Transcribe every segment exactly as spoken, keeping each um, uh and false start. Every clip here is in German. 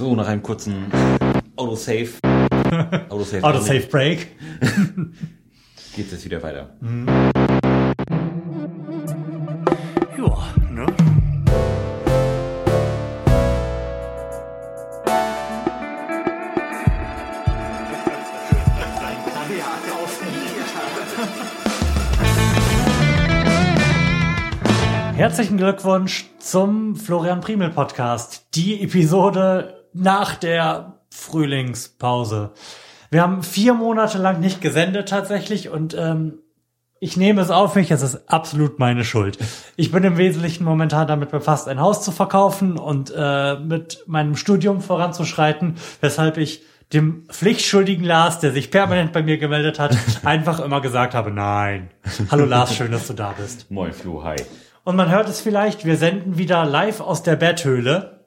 So, nach einem kurzen Autosave. Autosave, Autosave Break. Geht es wieder weiter. Mhm. Joa, ne? Herzlichen Glückwunsch zum Florian Priemel Podcast. Die Episode nach der Frühlingspause. Wir haben vier Monate lang nicht gesendet tatsächlich und ähm, ich nehme es auf mich, es ist absolut meine Schuld. Ich bin im Wesentlichen momentan damit befasst, ein Haus zu verkaufen und äh, mit meinem Studium voranzuschreiten, weshalb ich dem pflichtschuldigen Lars, der sich permanent bei mir gemeldet hat, einfach immer gesagt habe, nein. Hallo Lars, schön, dass du da bist. Moin Flo, hi. Und man hört es vielleicht, wir senden wieder live aus der Betthöhle.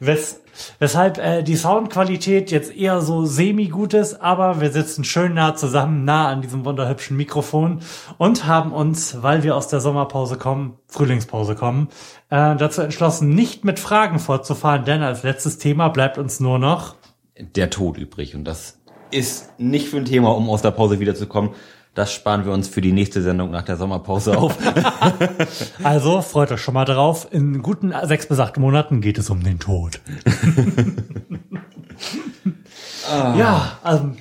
Wes, weshalb äh, die Soundqualität jetzt eher so semi-gut ist, aber wir sitzen schön nah zusammen, nah an diesem wunderhübschen Mikrofon und haben uns, weil wir aus der Sommerpause kommen, Frühlingspause kommen, äh, dazu entschlossen, nicht mit Fragen fortzufahren, denn als letztes Thema bleibt uns nur noch der Tod übrig. Und das ist nicht für ein Thema, um aus der Pause wiederzukommen. Das sparen wir uns für die nächste Sendung nach der Sommerpause auf. Also, freut euch schon mal drauf. In guten sechs bis acht Monaten geht es um den Tod. ah. Ja, also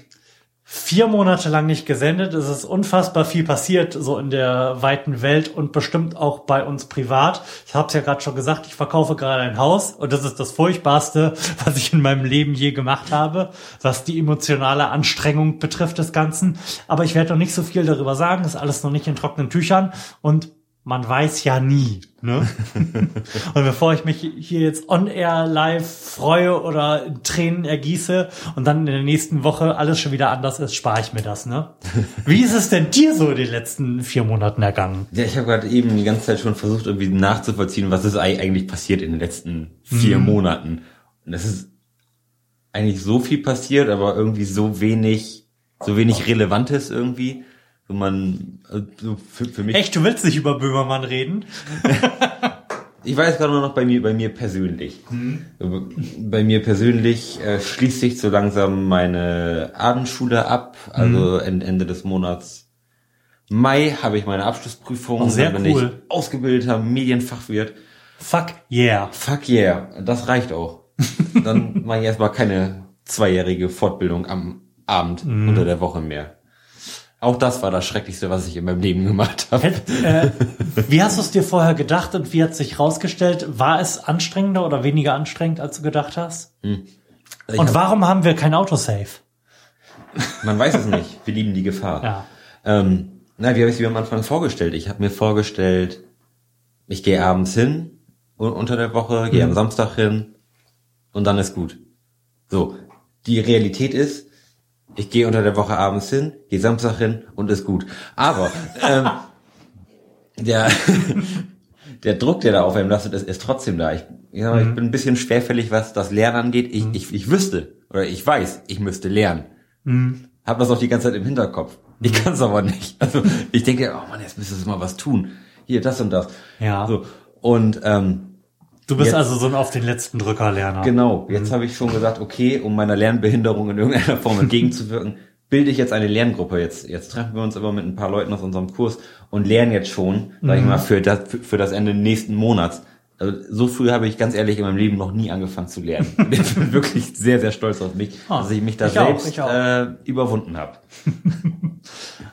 vier Monate lang nicht gesendet. Es ist unfassbar viel passiert, so in der weiten Welt und bestimmt auch bei uns privat. Ich habe es ja gerade schon gesagt, ich verkaufe gerade ein Haus. Und das ist das Furchtbarste, was ich in meinem Leben je gemacht habe, was die emotionale Anstrengung betrifft des Ganzen. Aber ich werde noch nicht so viel darüber sagen. Ist alles noch nicht in trockenen Tüchern. Und man weiß ja nie, ne? Und bevor ich mich hier jetzt on-air live freue oder in Tränen ergieße und dann in der nächsten Woche alles schon wieder anders ist, spare ich mir das, ne? Wie ist es denn dir so in den letzten vier Monaten ergangen? Ja, ich habe gerade eben die ganze Zeit schon versucht, irgendwie nachzuvollziehen, was ist eigentlich passiert in den letzten vier hm. Monaten. Und es ist eigentlich so viel passiert, aber irgendwie so wenig, so wenig Relevantes irgendwie. Man, also für, für mich. Echt, du willst nicht über Böhmermann reden? Ich weiß gerade nur noch bei mir, bei mir persönlich. Hm. Bei mir persönlich äh, schließt sich so langsam meine Abendschule ab. Also hm. Ende des Monats Mai habe ich meine Abschlussprüfung. Oh, sehr cool. Ich ausgebildeter Medienfachwirt. Fuck yeah. Fuck yeah. Das reicht auch. Dann mache ich erstmal keine zweijährige Fortbildung am Abend hm. unter der Woche mehr. Auch das war das Schrecklichste, was ich in meinem Leben gemacht habe. Äh, wie hast du es dir vorher gedacht und wie hat sich rausgestellt? War es anstrengender oder weniger anstrengend, als du gedacht hast? Hm. Also und hab, warum haben wir kein Autosave? Man weiß es nicht. Wir lieben die Gefahr. Ja. Ähm, na, wie habe ich es mir am Anfang vorgestellt? Ich habe mir vorgestellt, ich gehe abends hin unter der Woche, gehe hm. am Samstag hin und dann ist gut. So, die Realität ist, ich gehe unter der Woche abends hin, gehe Samstag hin und ist gut. Aber ähm, der der Druck, der da auf einem lastet, ist, ist trotzdem da. Ich, ich, sag mal, mhm. ich bin ein bisschen schwerfällig, was das Lernen angeht. Ich, mhm. ich, ich wüsste oder ich weiß, ich müsste lernen. Mhm. Hab das auch die ganze Zeit im Hinterkopf. Ich kann es aber nicht. Also ich denke, oh Mann, jetzt müsstest du mal was tun. Hier, das und das. Ja. So, und ähm, du bist jetzt, also so ein auf den letzten Drücker-Lerner. Genau, jetzt mhm. habe ich schon gesagt, okay, um meiner Lernbehinderung in irgendeiner Form entgegenzuwirken, bilde ich jetzt eine Lerngruppe. Jetzt jetzt treffen wir uns immer mit ein paar Leuten aus unserem Kurs und lernen jetzt schon, mhm. sag ich mal, für das, für, für das Ende nächsten Monats. Also so früh habe ich ganz ehrlich in meinem Leben noch nie angefangen zu lernen. Ich bin wirklich sehr, sehr stolz auf mich, oh, dass ich mich da ich selbst auch, auch. Äh, überwunden habe.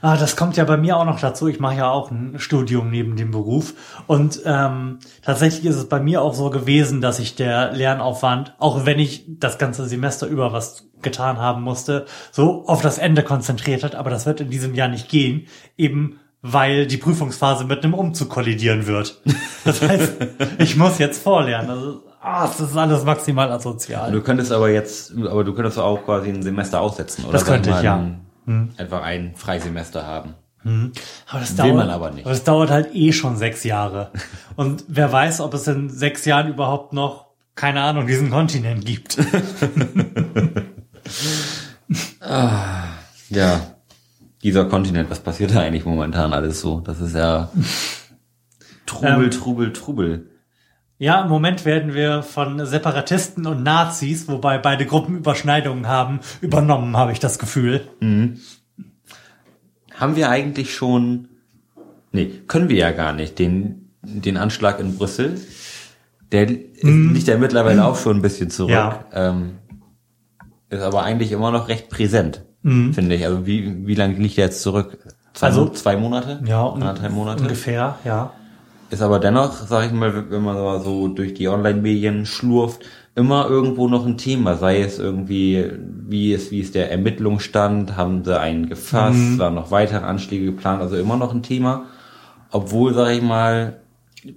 Ah, das kommt ja bei mir auch noch dazu. Ich mache ja auch ein Studium neben dem Beruf. Und ähm, tatsächlich ist es bei mir auch so gewesen, dass ich der Lernaufwand, auch wenn ich das ganze Semester über was getan haben musste, so auf das Ende konzentriert hat. Aber das wird in diesem Jahr nicht gehen, eben weil die Prüfungsphase mit einem Umzug kollidieren wird. Das heißt, ich muss jetzt vorlernen. Also, ah, oh, das ist alles maximal asozial. Du könntest aber jetzt, aber du könntest auch quasi ein Semester aussetzen, oder? Das könnte ich, ja. Hm. Einfach ein Freisemester haben. Hm. Aber das dauert, will man aber nicht. Aber das dauert halt eh schon sechs Jahre. Und wer weiß, ob es in sechs Jahren überhaupt noch, keine Ahnung, diesen Kontinent gibt. ah, ja. Dieser Kontinent, was passiert da eigentlich momentan alles so? Das ist ja Trubel, ähm, Trubel, Trubel. Ja, im Moment werden wir von Separatisten und Nazis, wobei beide Gruppen Überschneidungen haben, übernommen, habe ich das Gefühl. Mhm. Haben wir eigentlich schon... Nee, können wir ja gar nicht. Den, den Anschlag in Brüssel, der mhm. liegt ja mittlerweile mhm. auch schon ein bisschen zurück. Ja. Ähm, ist aber eigentlich immer noch recht präsent, mhm. finde ich. Also wie, wie lange liegt der jetzt zurück? Zwei, also, zwei Monate? Ja, anderthalb Monate? Ungefähr, ja. Ist aber dennoch, sag ich mal, wenn man so durch die Online-Medien schlurft, immer irgendwo noch ein Thema, sei es irgendwie, wie es, wie es der Ermittlungsstand, haben sie einen gefasst, mhm. waren noch weitere Anschläge geplant, also immer noch ein Thema, obwohl, sag ich mal,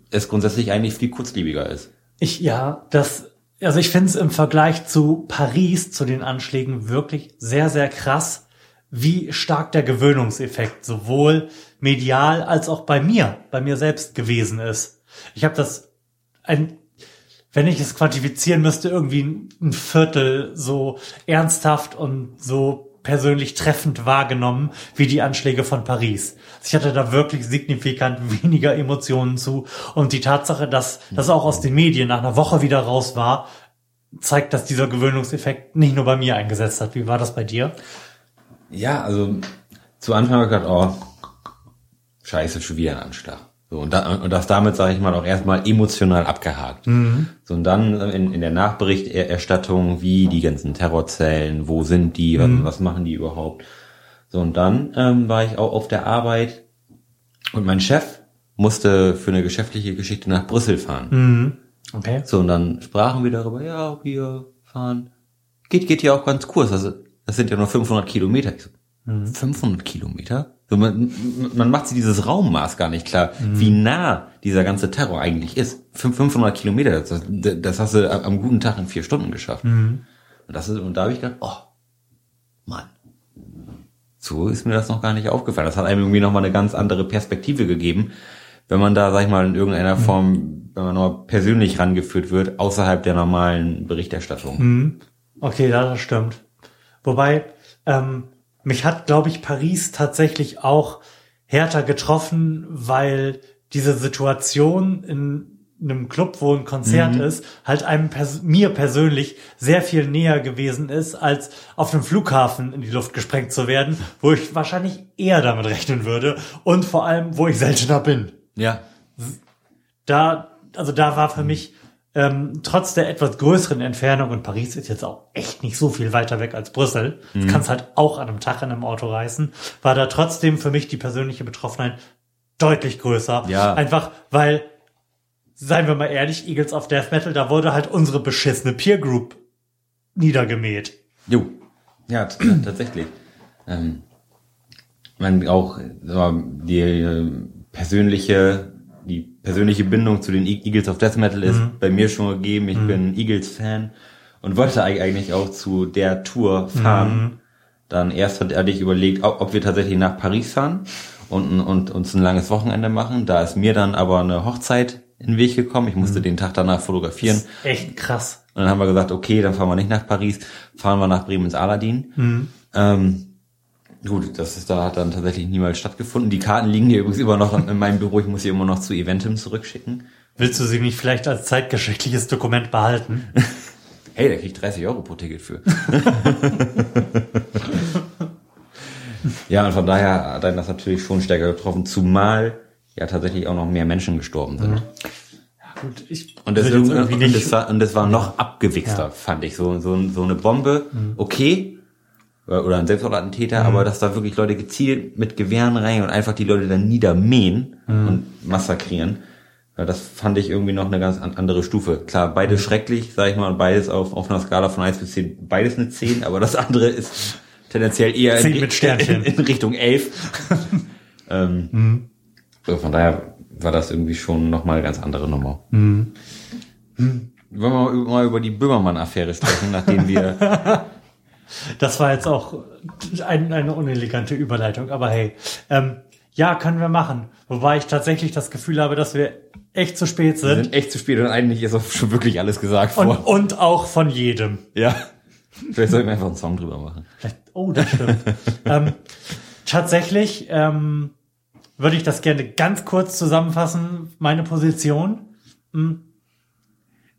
es grundsätzlich eigentlich viel kurzlebiger ist. Ich, ja, das, also ich finde es im Vergleich zu Paris, zu den Anschlägen wirklich sehr, sehr krass, wie stark der Gewöhnungseffekt sowohl medial als auch bei mir, bei mir selbst gewesen ist. Ich habe das, ein, wenn ich es quantifizieren müsste, irgendwie ein Viertel so ernsthaft und so persönlich treffend wahrgenommen wie die Anschläge von Paris. Ich hatte da wirklich signifikant weniger Emotionen zu. Und die Tatsache, dass das auch aus den Medien nach einer Woche wieder raus war, zeigt, dass dieser Gewöhnungseffekt nicht nur bei mir eingesetzt hat. Wie war das bei dir? Ja, also zu Anfang habe ich gedacht, oh, scheiße, schon wieder ein Anschlag. So, und, da, und das damit, sage ich mal, auch erstmal emotional abgehakt. Mhm. So, und dann in, in der Nachberichterstattung, wie die ganzen Terrorzellen, wo sind die, was, mhm. was machen die überhaupt? So, und dann ähm, war ich auch auf der Arbeit und mein Chef musste für eine geschäftliche Geschichte nach Brüssel fahren. Mhm. Okay. So, und dann sprachen wir darüber, ja, wir fahren. Geht, geht ja auch ganz kurz, also das sind ja nur fünfhundert Kilometer. Ich so, mhm. fünfhundert Kilometer? So, man, man macht sich dieses Raummaß gar nicht klar, mhm. wie nah dieser ganze Terror eigentlich ist. fünfhundert Kilometer, das, das hast du am guten Tag in vier Stunden geschafft. Mhm. Und, das ist, und da habe ich gedacht, oh, Mann, so ist mir das noch gar nicht aufgefallen. Das hat einem irgendwie nochmal eine ganz andere Perspektive gegeben, wenn man da, sag ich mal, in irgendeiner mhm. Form, wenn man nochmal persönlich rangeführt wird, außerhalb der normalen Berichterstattung. Mhm. Okay, ja, das stimmt. Wobei, ähm, mich hat, glaube ich, Paris tatsächlich auch härter getroffen, weil diese Situation in einem Club, wo ein Konzert mhm. ist, halt einem pers- mir persönlich sehr viel näher gewesen ist, als auf einem Flughafen in die Luft gesprengt zu werden, wo ich wahrscheinlich eher damit rechnen würde und vor allem, wo ich seltener bin. Ja. Da, also da war für mich Ähm, trotz der etwas größeren Entfernung, und Paris ist jetzt auch echt nicht so viel weiter weg als Brüssel, mhm. das kannst halt auch an einem Tag in einem Auto reißen, war da trotzdem für mich die persönliche Betroffenheit deutlich größer. Ja. Einfach, weil, seien wir mal ehrlich, Eagles of Death Metal, da wurde halt unsere beschissene Peer Group niedergemäht. Jo, ja, t- tatsächlich. Ähm, man auch die äh, persönliche die persönliche Bindung zu den Eagles of Death Metal ist mhm. bei mir schon gegeben. Ich mhm. bin Eagles-Fan und wollte eigentlich auch zu der Tour fahren. Mhm. Dann erst hatte ich überlegt, ob wir tatsächlich nach Paris fahren und, und uns ein langes Wochenende machen. Da ist mir dann aber eine Hochzeit in den Weg gekommen. Ich musste mhm. den Tag danach fotografieren. Echt krass. Und dann haben wir gesagt, okay, dann fahren wir nicht nach Paris, fahren wir nach Bremen ins Aladin. Mhm. Ähm, Gut, das ist da hat dann tatsächlich niemals stattgefunden. Die Karten liegen hier übrigens immer noch in meinem Büro. Ich muss sie immer noch zu Eventim zurückschicken. Willst du sie nicht vielleicht als zeitgeschichtliches Dokument behalten? Hey, da krieg ich dreißig Euro pro Ticket für. Ja, und von daher hat einen das natürlich schon stärker getroffen, zumal ja tatsächlich auch noch mehr Menschen gestorben sind. Mhm. Ja, gut, ich und das, irgendwie irgendwie nicht. Und das war, und das war ja. noch abgewichster, ja. fand ich. So, so, so eine Bombe, mhm. okay, oder ein Selbstattentäter, mhm. aber dass da wirklich Leute gezielt mit Gewehren rein und einfach die Leute dann niedermähen mhm. und massakrieren, das fand ich irgendwie noch eine ganz andere Stufe. Klar, beides mhm. schrecklich, sag ich mal, beides auf, auf einer Skala von eins bis zehn, beides eine zehn, aber das andere ist tendenziell eher in, in, in Richtung elf. ähm, mhm. so, von daher war das irgendwie schon nochmal eine ganz andere Nummer. Mhm. Mhm. Wollen wir mal über die Böhmermann-Affäre sprechen, nachdem wir... Das war jetzt auch ein, eine unelegante Überleitung, aber hey, ähm, ja, können wir machen. Wobei ich tatsächlich das Gefühl habe, dass wir echt zu spät sind. Wir sind echt zu spät und eigentlich ist auch schon wirklich alles gesagt worden. Und, und auch von jedem. Ja, vielleicht sollten wir einfach einen Song drüber machen. Vielleicht, oh, das stimmt. ähm, tatsächlich ähm, würde ich das gerne ganz kurz zusammenfassen, meine Position. Hm.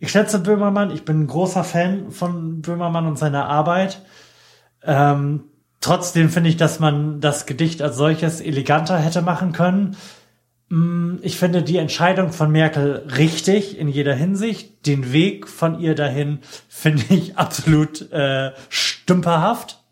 Ich schätze Böhmermann, ich bin ein großer Fan von Böhmermann und seiner Arbeit. Ähm, trotzdem finde ich, dass man das Gedicht als solches eleganter hätte machen können. Ich finde die Entscheidung von Merkel richtig in jeder Hinsicht. Den Weg von ihr dahin finde ich absolut äh, stümperhaft.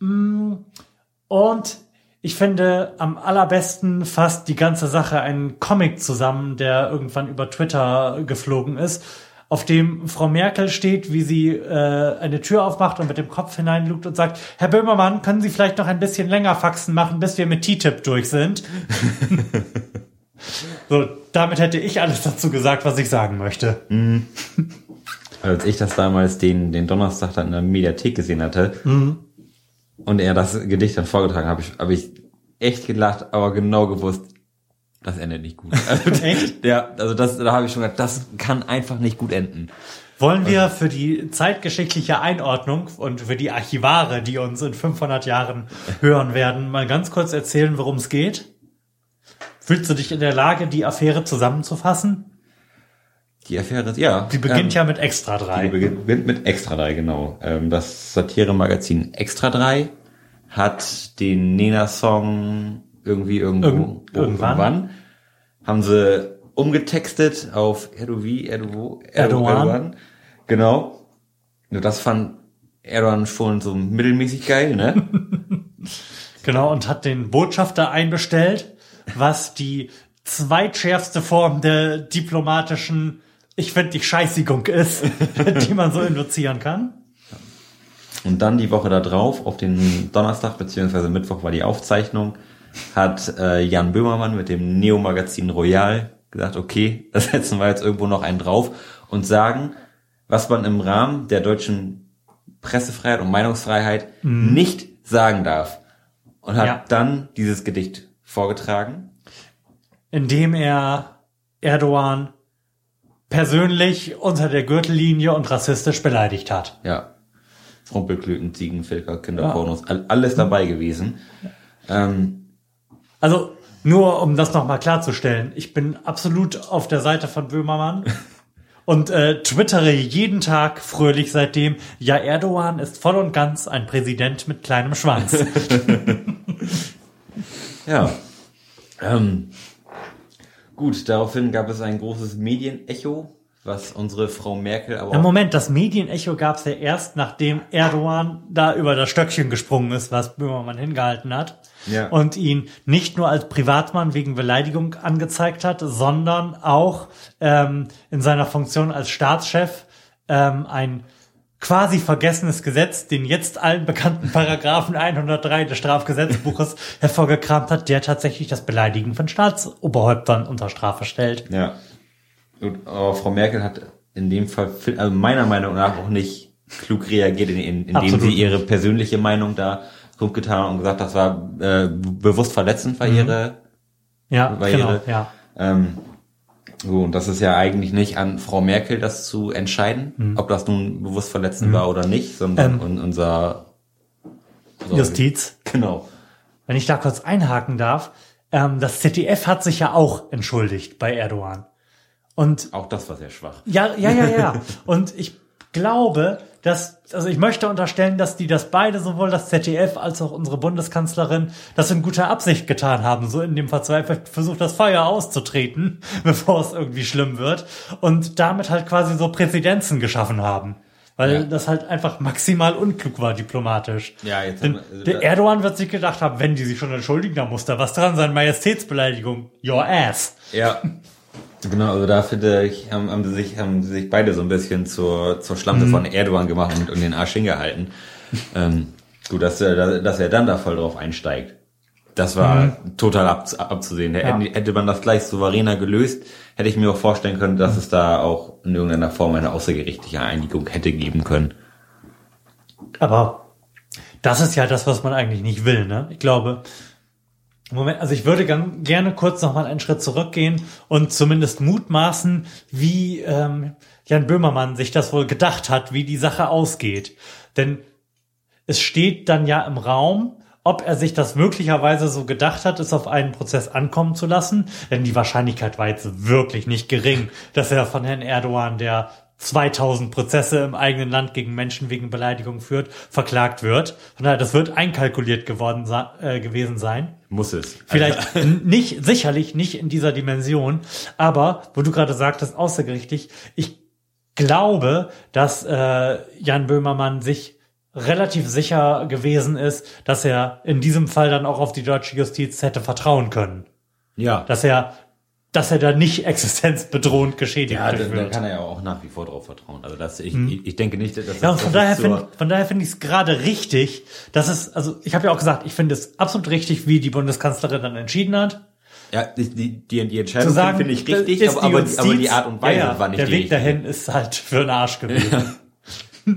Und ich finde am allerbesten fasst die ganze Sache einen Comic zusammen, der irgendwann über Twitter geflogen ist, auf dem Frau Merkel steht, wie sie äh, eine Tür aufmacht und mit dem Kopf hineinlugt und sagt, Herr Böhmermann, können Sie vielleicht noch ein bisschen länger Faxen machen, bis wir mit T T I P durch sind? So, damit hätte ich alles dazu gesagt, was ich sagen möchte. Mhm. Als ich das damals den, den Donnerstag dann in der Mediathek gesehen hatte, mhm. und er das Gedicht dann vorgetragen hat, habe ich, hab ich echt gelacht, aber genau gewusst, das endet nicht gut. Also, echt? Ja, also das, da habe ich schon gedacht, das kann einfach nicht gut enden. Wollen wir für die zeitgeschichtliche Einordnung und für die Archivare, die uns in fünfhundert Jahren hören werden, mal ganz kurz erzählen, worum es geht? Fühlst du dich in der Lage, die Affäre zusammenzufassen? Die Affäre, ja. Die beginnt ähm, ja mit Extra drei. Die beginnt mit Extra drei, genau. Das Satire-Magazin Extra drei hat den Nena-Song irgendwie irgendwo Irgend, irgendwann. irgendwann haben sie umgetextet auf Erdoğan, Erdoğan, Erdoğan. Genau. Nur das fand Erdoğan schon so mittelmäßig geil, ne? Genau, und hat den Botschafter einbestellt, was die zweitschärfste Form der diplomatischen Ich finde dich Scheißigung ist, die man so induzieren kann. Und dann die Woche da drauf, auf den Donnerstag bzw. Mittwoch war die Aufzeichnung, hat äh, Jan Böhmermann mit dem Neo-Magazin Royal gesagt, okay, da setzen wir jetzt irgendwo noch einen drauf und sagen, was man im Rahmen der deutschen Pressefreiheit und Meinungsfreiheit mhm. nicht sagen darf. Und hat ja. dann dieses Gedicht vorgetragen. Indem er Erdoğan persönlich unter der Gürtellinie und rassistisch beleidigt hat. Ja. Rumpelklöten, Ziegenfilker, Kinderpornos, ja. alles dabei gewesen. Ähm, also, nur um das nochmal klarzustellen, ich bin absolut auf der Seite von Böhmermann und äh, twittere jeden Tag fröhlich seitdem, ja, Erdoğan ist voll und ganz ein Präsident mit kleinem Schwanz. Ja. Ähm. Gut, daraufhin gab es ein großes Medienecho, was unsere Frau Merkel aber... Ja, Moment, das Medienecho gab es ja erst, nachdem Erdoğan da über das Stöckchen gesprungen ist, was Böhmermann hingehalten hat. Ja. Und ihn nicht nur als Privatmann wegen Beleidigung angezeigt hat, sondern auch ähm, in seiner Funktion als Staatschef ähm, ein quasi vergessenes Gesetz, den jetzt allen bekannten Paragraphen hundertdrei des Strafgesetzbuches hervorgekramt hat, der tatsächlich das Beleidigen von Staatsoberhäuptern unter Strafe stellt. Ja. Und, aber Frau Merkel hat in dem Fall, also meiner Meinung nach, auch nicht klug reagiert, in, in, indem sie ihre persönliche Meinung da kundgetan hat und gesagt, das war äh, bewusst verletzend war mhm. ihre... Ja, war genau, ihre, ja. Ähm, So, und das ist ja eigentlich nicht an Frau Merkel, das zu entscheiden, mhm. ob das nun bewusst verletzend mhm. war oder nicht, sondern ähm, un- unser... Sorry. Justiz. Genau. Wenn ich da kurz einhaken darf, ähm, das Z D F hat sich ja auch entschuldigt bei Erdoğan. Und auch das war sehr schwach. Ja, ja, ja, ja. Und ich glaube, dass, also ich möchte unterstellen, dass die das beide, sowohl das Z D F als auch unsere Bundeskanzlerin, das in guter Absicht getan haben, so in dem verzweifelt Versuch, das Feuer auszutreten, bevor es irgendwie schlimm wird, und damit halt quasi so Präzedenzen geschaffen haben, weil ja. das halt einfach maximal unklug war diplomatisch. Ja, jetzt Denn, wir, also der Erdoğan wird sich gedacht haben, wenn die sich schon entschuldigen, dann muss da was dran sein, Majestätsbeleidigung, your ass. Ja. Genau, also da finde ich, haben, haben sie sich, haben sie sich beide so ein bisschen zur, zur Schlampe mhm. von Erdoğan gemacht und, und den Arsch hingehalten. ähm, gut, dass er, dass er dann da voll drauf einsteigt. Das war mhm. total ab, abzusehen. Ja. Hätte man das gleich souveräner gelöst, hätte ich mir auch vorstellen können, dass mhm. es da auch in irgendeiner Form eine außergerichtliche Einigung hätte geben können. Aber das ist ja das, was man eigentlich nicht will, ne? Ich glaube, Moment, also ich würde gern, gerne kurz nochmal einen Schritt zurückgehen und zumindest mutmaßen, wie ähm, Jan Böhmermann sich das wohl gedacht hat, wie die Sache ausgeht. Denn es steht dann ja im Raum, Ob er sich das möglicherweise so gedacht hat, es auf einen Prozess ankommen zu lassen, denn die Wahrscheinlichkeit war jetzt wirklich nicht gering, dass er von Herrn Erdoğan, der zweitausend Prozesse im eigenen Land gegen Menschen wegen Beleidigung führt, verklagt wird. Von daher, das wird einkalkuliert geworden äh, gewesen sein. Muss es. Vielleicht also. nicht, sicherlich nicht in dieser Dimension, aber, wo du gerade sagtest, außergerichtlich, ich glaube, dass äh, Jan Böhmermann sich relativ sicher gewesen ist, dass er in diesem Fall dann auch auf die deutsche Justiz hätte vertrauen können. Ja. Dass er dass er da nicht existenzbedrohend geschädigt ja, wird. Ja, da kann er ja auch nach wie vor drauf vertrauen. Also das, ich, hm. ich denke nicht, dass das... Ja, und von, das daher find, von daher finde ich es gerade richtig, dass es, also ich habe ja auch gesagt, ich finde es absolut richtig, wie die Bundeskanzlerin dann entschieden hat. Ja, die, die, die Entscheidung finde ich richtig, aber, aber, die, aber die Art und Weise ja, ja, war nicht der die Weg richtige. Dahin ist halt für den Arsch gewesen. Ja.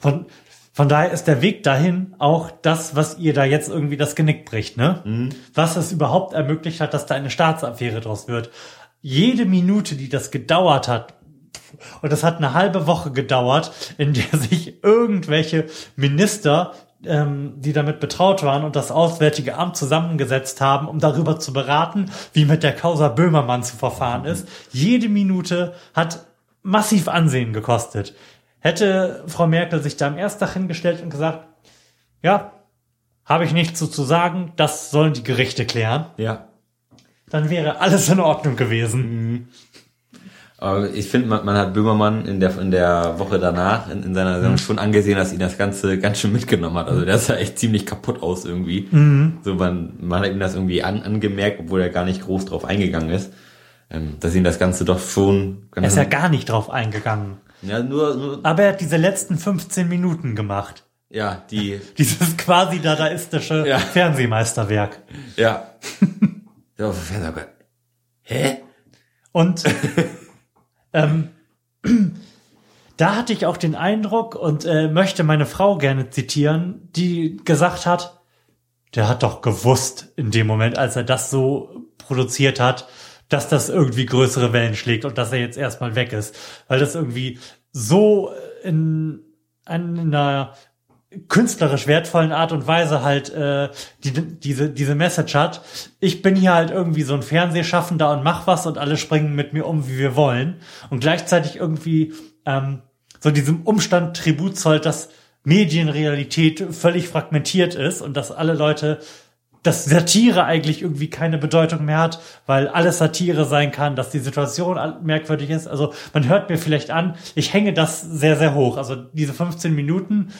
von, Von daher ist der Weg dahin auch das, was ihr da jetzt irgendwie das Genick bricht, ne? Mhm. Was es überhaupt ermöglicht hat, dass da eine Staatsaffäre draus wird. Jede Minute, die das gedauert hat, und das hat eine halbe Woche gedauert, in der sich irgendwelche Minister, ähm, die damit betraut waren und das Auswärtige Amt zusammengesetzt haben, um darüber zu beraten, wie mit der Causa Böhmermann zu verfahren mhm. ist. Jede Minute hat massiv Ansehen gekostet. Hätte Frau Merkel sich da am ersten Tag hingestellt und gesagt, ja, habe ich nichts so zu sagen, das sollen die Gerichte klären. Ja. Dann wäre alles in Ordnung gewesen. Mhm. Ich finde, man, man hat Böhmermann in der in der Woche danach in, in seiner Sendung mhm. schon angesehen, dass ihn das Ganze ganz schön mitgenommen hat. Also der sah echt ziemlich kaputt aus irgendwie. Mhm. So man, man hat ihm das irgendwie an, angemerkt, obwohl er gar nicht groß drauf eingegangen ist. Ähm, dass ihn das Ganze doch schon... Er ist ja gar nicht drauf eingegangen. Ja, nur, nur aber er hat diese letzten fünfzehn Minuten gemacht. Ja, die... Dieses quasi dadaistische ja. Fernsehmeisterwerk. Ja. Hä? Und ähm, da hatte ich auch den Eindruck und äh, möchte meine Frau gerne zitieren, die gesagt hat, der hat doch gewusst in dem Moment, als er das so produziert hat, dass das irgendwie größere Wellen schlägt und dass er jetzt erstmal weg ist. Weil das irgendwie so in einer künstlerisch wertvollen Art und Weise halt äh, die, diese diese Message hat. Ich bin hier halt irgendwie so ein Fernsehschaffender und mach was und alle springen mit mir um, wie wir wollen. Und gleichzeitig irgendwie ähm, so diesem Umstand Tribut zollt, dass Medienrealität völlig fragmentiert ist und dass alle Leute... dass Satire eigentlich irgendwie keine Bedeutung mehr hat, weil alles Satire sein kann, dass die Situation merkwürdig ist. Also man hört mir vielleicht an, ich hänge das sehr, sehr hoch. Also diese fünfzehn Minuten,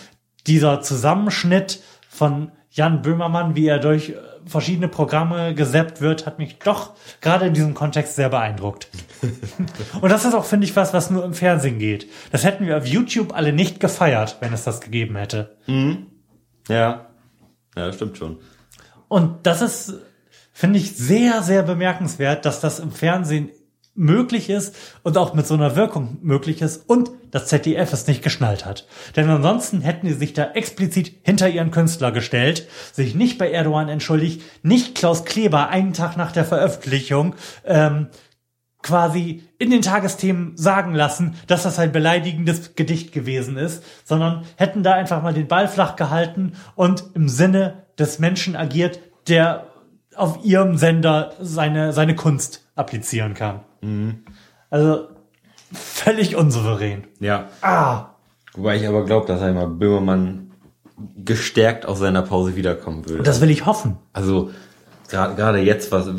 dieser Zusammenschnitt von Jan Böhmermann, wie er durch verschiedene Programme gesäppt wird, hat mich doch gerade in diesem Kontext sehr beeindruckt. Und das ist auch, finde ich, was, was nur im Fernsehen geht. Das hätten wir auf YouTube alle nicht gefeiert, wenn es das gegeben hätte. Mhm. Ja, ja, stimmt schon. Und das ist, finde ich, sehr, sehr bemerkenswert, dass das im Fernsehen möglich ist und auch mit so einer Wirkung möglich ist und das Z D F es nicht geschnallt hat. Denn ansonsten hätten die sich da explizit hinter ihren Künstler gestellt, sich nicht bei Erdoğan entschuldigt, nicht Klaus Kleber einen Tag nach der Veröffentlichung ähm, quasi in den Tagesthemen sagen lassen, dass das ein beleidigendes Gedicht gewesen ist, sondern hätten da einfach mal den Ball flach gehalten und im Sinne des Menschen agiert, der auf ihrem Sender seine seine Kunst applizieren kann. Mhm. Also völlig unsouverän. Ja. Ah. Wobei ich aber glaube, dass einmal Böhmermann gestärkt aus seiner Pause wiederkommen würde. Und das will ich hoffen. Also gerade gerade jetzt, was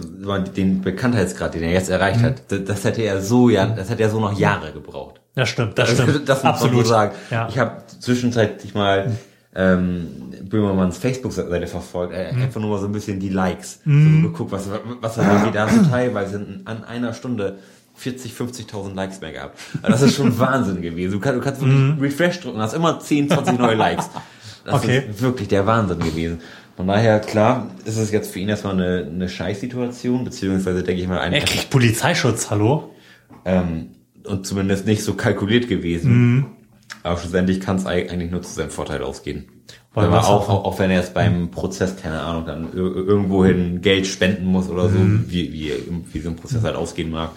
den Bekanntheitsgrad, den er jetzt erreicht mhm. hat, das, das hätte er so ja, das hätte er so noch Jahre gebraucht. Das stimmt, das, das stimmt. Das muss absolut man so sagen. Ja. Ich habe zwischenzeitlich mal mhm. Ähm, Böhmermanns Facebook-Seite verfolgt, äh, mhm. einfach nur mal so ein bisschen die Likes, mhm. so geguckt, was, was er irgendwie da so teilweise an einer Stunde vierzig, fünfzigtausend Likes mehr gehabt. Also das ist schon Wahnsinn gewesen. Du, kann, du kannst wirklich mhm. Refresh drücken, hast immer zehn, zwanzig neue Likes. Das okay. ist wirklich der Wahnsinn gewesen. Von daher, klar, ist es jetzt für ihn erstmal eine, eine Scheißsituation, beziehungsweise denke ich mal... eine. Er kriegt Polizeischutz, hallo? Ähm, und zumindest nicht so kalkuliert gewesen. Mhm. Aber schlussendlich kann es eigentlich nur zu seinem Vorteil ausgehen. Weil man auch, auch, auch wenn er jetzt beim Prozess, keine Ahnung, dann irgendwohin Geld spenden muss oder so, mhm. wie, wie, wie so ein Prozess halt ausgehen mag.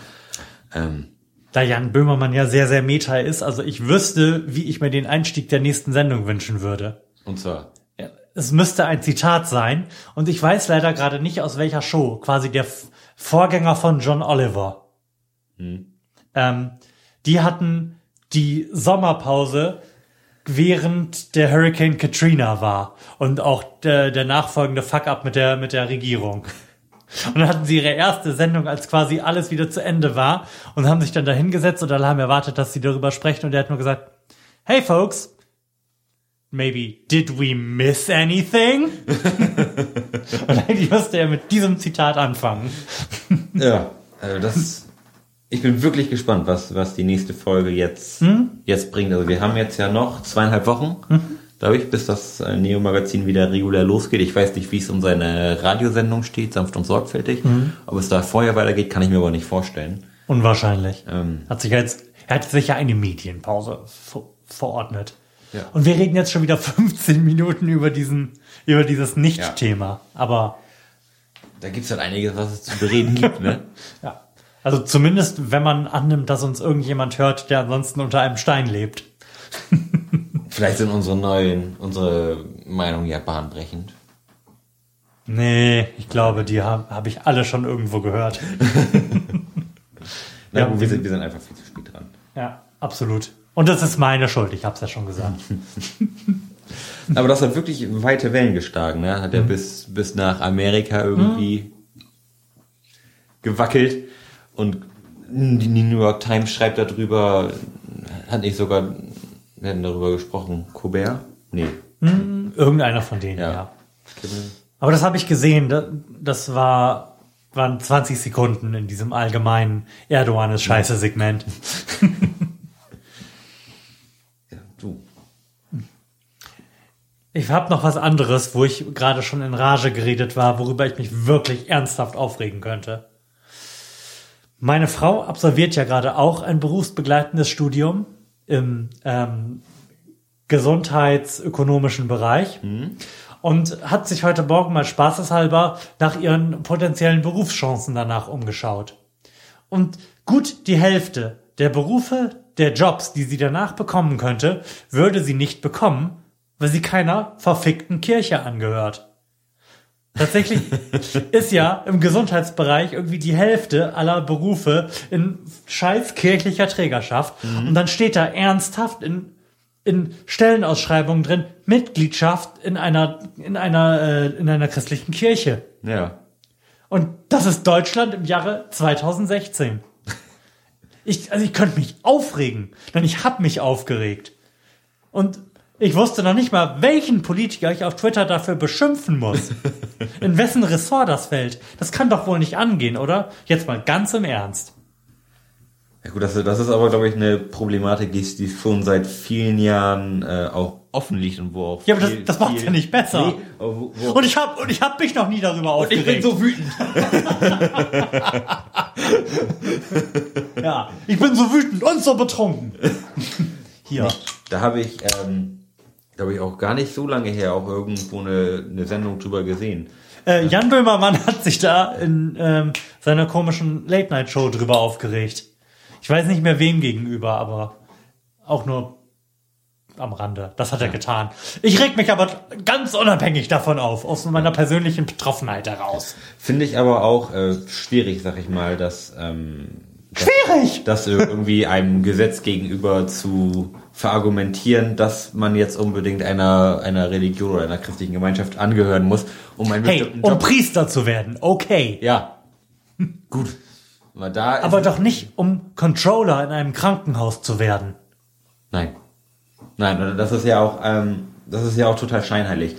Ähm. Da Jan Böhmermann ja sehr, sehr meta ist, also ich wüsste, wie ich mir den Einstieg der nächsten Sendung wünschen würde. Und zwar? es müsste ein Zitat sein. Und ich weiß leider gerade nicht, aus welcher Show. Quasi der F- Vorgänger von John Oliver. Hm. Ähm, die hatten die Sommerpause, während der Hurricane Katrina war. Und auch der, der nachfolgende Fuck-up mit der, mit der Regierung. Und dann hatten sie ihre erste Sendung, als quasi alles wieder zu Ende war, und haben sich dann da hingesetzt und alle haben erwartet, dass sie darüber sprechen, und er hat nur gesagt, hey folks, maybe did we miss anything? Und eigentlich müsste er mit diesem Zitat anfangen. Ja, also das, ich bin wirklich gespannt, was, was die nächste Folge jetzt, hm? jetzt bringt. Also wir haben jetzt ja noch zweieinhalb Wochen. Hm? Glaube ich, bis das Neo-Magazin wieder regulär losgeht. Ich weiß nicht, wie es um seine Radiosendung steht, sanft und sorgfältig. Mhm. Ob es da vorher weitergeht, kann ich mir aber nicht vorstellen. Unwahrscheinlich. Ähm. Hat sich jetzt, er hat sich ja eine Medienpause ver- verordnet. Ja. Und wir reden jetzt schon wieder fünfzehn Minuten über diesen, über dieses Nicht-Thema. Ja. Aber da gibt's halt einiges, was es zu bereden gibt, ne? Ja. Also zumindest, wenn man annimmt, dass uns irgendjemand hört, der ansonsten unter einem Stein lebt. Vielleicht sind unsere neuen, unsere Meinung ja bahnbrechend. Nee, ich glaube, die habe hab ich alle schon irgendwo gehört. Na, ja, wir, sind, wir sind einfach viel zu spät dran. Ja, absolut. Und das ist meine Schuld, ich habe es ja schon gesagt. Aber das hat wirklich weite Wellen geschlagen, ne? Hat ja mhm. bis, bis nach Amerika irgendwie mhm. gewackelt. Und die New York Times schreibt darüber, hat nicht sogar... Wir hatten darüber gesprochen. Colbert? Nee. Hm, irgendeiner von denen, ja. ja. Aber das habe ich gesehen. Das war, waren zwanzig Sekunden in diesem allgemeinen Erdogan ist scheiße Segment. Ja, du. Ich habe noch was anderes, wo ich gerade schon in Rage geredet war, worüber ich mich wirklich ernsthaft aufregen könnte. Meine Frau absolviert ja gerade auch ein berufsbegleitendes Studium im ähm, gesundheitsökonomischen Bereich mhm. und hat sich heute Morgen mal spaßeshalber nach ihren potenziellen Berufschancen danach umgeschaut. Und gut die Hälfte der Berufe, der Jobs, die sie danach bekommen könnte, würde sie nicht bekommen, weil sie keiner verfickten Kirche angehört. Tatsächlich ist ja im Gesundheitsbereich irgendwie die Hälfte aller Berufe in scheiß kirchlicher Trägerschaft. Mhm. Und dann steht da ernsthaft in, in Stellenausschreibungen drin, Mitgliedschaft in einer, in einer, äh, in einer christlichen Kirche. Ja. Und das ist Deutschland im Jahre zwanzig sechzehn. Ich, also ich könnte mich aufregen, denn ich habe mich aufgeregt. Und ich wusste noch nicht mal, welchen Politiker ich auf Twitter dafür beschimpfen muss. In wessen Ressort das fällt. Das kann doch wohl nicht angehen, oder? Jetzt mal ganz im Ernst. Ja gut, das, das ist aber, glaube ich, eine Problematik, die schon seit vielen Jahren äh, auch offen liegt und wo auch ja, aber viel, das, das macht's ja nicht besser. Nee, wo, wo und ich habe und ich hab mich noch nie darüber und aufgeregt. Ich bin so wütend. Ja, ich bin so wütend und so betrunken. Hier. Nee, da habe ich... Ähm, Glaube ich auch gar nicht so lange her, auch irgendwo eine, eine Sendung drüber gesehen. Äh, Jan Böhmermann hat sich da in ähm, seiner komischen Late-Night-Show drüber aufgeregt. Ich weiß nicht mehr wem gegenüber, aber auch nur am Rande. Das hat er getan. Ich reg mich aber ganz unabhängig davon auf, aus meiner persönlichen Betroffenheit heraus. Finde ich aber auch äh, schwierig, sag ich mal, dass, ähm, dass, schwierig! Dass irgendwie einem Gesetz gegenüber zu... verargumentieren, dass man jetzt unbedingt einer einer Religion oder einer christlichen Gemeinschaft angehören muss, um einen hey, bestimmten Job... um Priester zu werden, okay. Ja, gut. Aber, da Aber doch nicht, um Controller in einem Krankenhaus zu werden. Nein. Nein, das ist ja auch ähm, das ist ja auch total scheinheilig.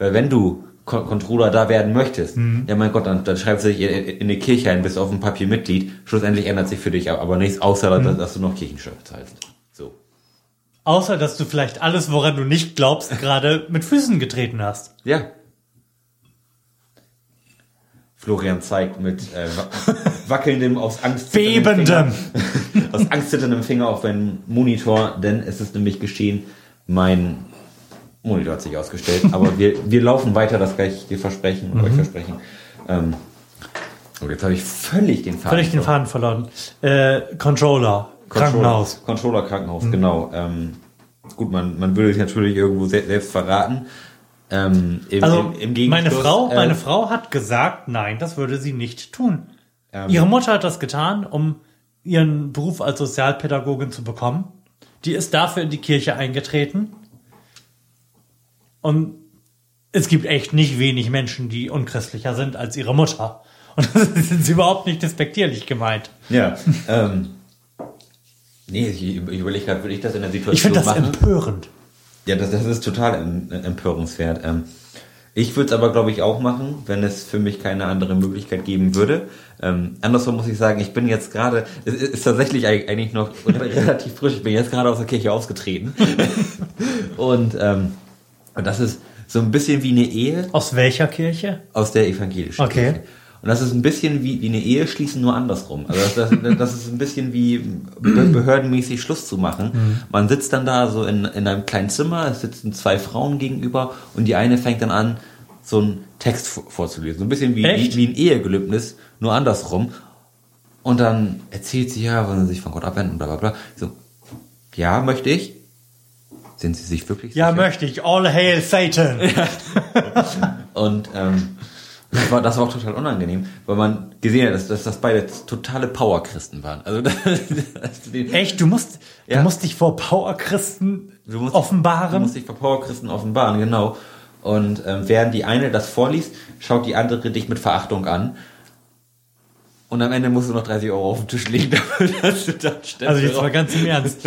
Weil wenn du Ko- Controller da werden möchtest, mhm. ja mein Gott, dann, dann schreibst du dich in, in eine Kirche ein, bist auf dem Papier Mitglied, schlussendlich ändert sich für dich aber nichts, außer mhm. dass, dass du noch Kirchensteuer zahlst. Außer, dass du vielleicht alles, woran du nicht glaubst, gerade mit Füßen getreten hast. Ja. Florian zeigt mit äh, wackelndem, aus Angst zitterndem Finger, aus Angst zitterndem Finger auf meinen Monitor, denn es ist nämlich geschehen, mein Monitor hat sich ausgestellt, aber wir, wir laufen weiter, das gleich dir versprechen und mhm. euch versprechen. Ähm, und jetzt habe ich völlig den Faden Völlig den Faden verloren. Äh, Controller. Krankenhaus. Controller-Krankenhaus, mhm. genau. Ähm, gut, man, man würde sich natürlich irgendwo se- selbst verraten. Ähm, im, also im, im meine, Frau, äh, meine Frau hat gesagt, nein, das würde sie nicht tun. Ähm, Ihre Mutter hat das getan, um ihren Beruf als Sozialpädagogin zu bekommen. Die ist dafür in die Kirche eingetreten. Und es gibt echt nicht wenig Menschen, die unchristlicher sind als ihre Mutter. Und das ist überhaupt nicht despektierlich gemeint. Ja, ähm, nee, ich, ich überlege gerade, würde ich das in der Situation machen? Ich finde das machen? empörend. Ja, das, das ist total empörenswert. Ähm, ich würde es aber, glaube ich, auch machen, wenn es für mich keine andere Möglichkeit geben würde. Ähm, andersrum muss ich sagen, ich bin jetzt gerade, es ist tatsächlich eigentlich noch relativ frisch, ich bin jetzt gerade aus der Kirche ausgetreten. Und ähm, das ist so ein bisschen wie eine Ehe. Aus welcher Kirche? Aus der evangelischen okay. Kirche. Und das ist ein bisschen wie, wie eine Ehe schließen, nur andersrum. Also das, das, das ist ein bisschen wie behördenmäßig Schluss zu machen. Mhm. Man sitzt dann da so in, in einem kleinen Zimmer, es sitzen zwei Frauen gegenüber und die eine fängt dann an, so einen Text vorzulesen. So ein bisschen wie, wie, wie ein Ehegelübnis, nur andersrum. Und dann erzählt sie, ja, wollen sie sich von Gott abwenden und bla bla bla. So, ja, möchte ich. Sind sie sich wirklich sicher? Ja, möchte ich. All hail Satan! Und ähm, Das war, das war auch total unangenehm, weil man gesehen hat, dass, dass das beide totale Powerchristen waren. Also das, das, Echt? Du musst, ja? du musst dich vor Powerchristen offenbaren? Du musst dich vor Powerchristen offenbaren, genau. Und ähm, während die eine das vorliest, schaut die andere dich mit Verachtung an. Und am Ende musst du noch dreißig Euro auf den Tisch legen, dafür, dass du dann stimmst. Also jetzt mal ganz im Ernst.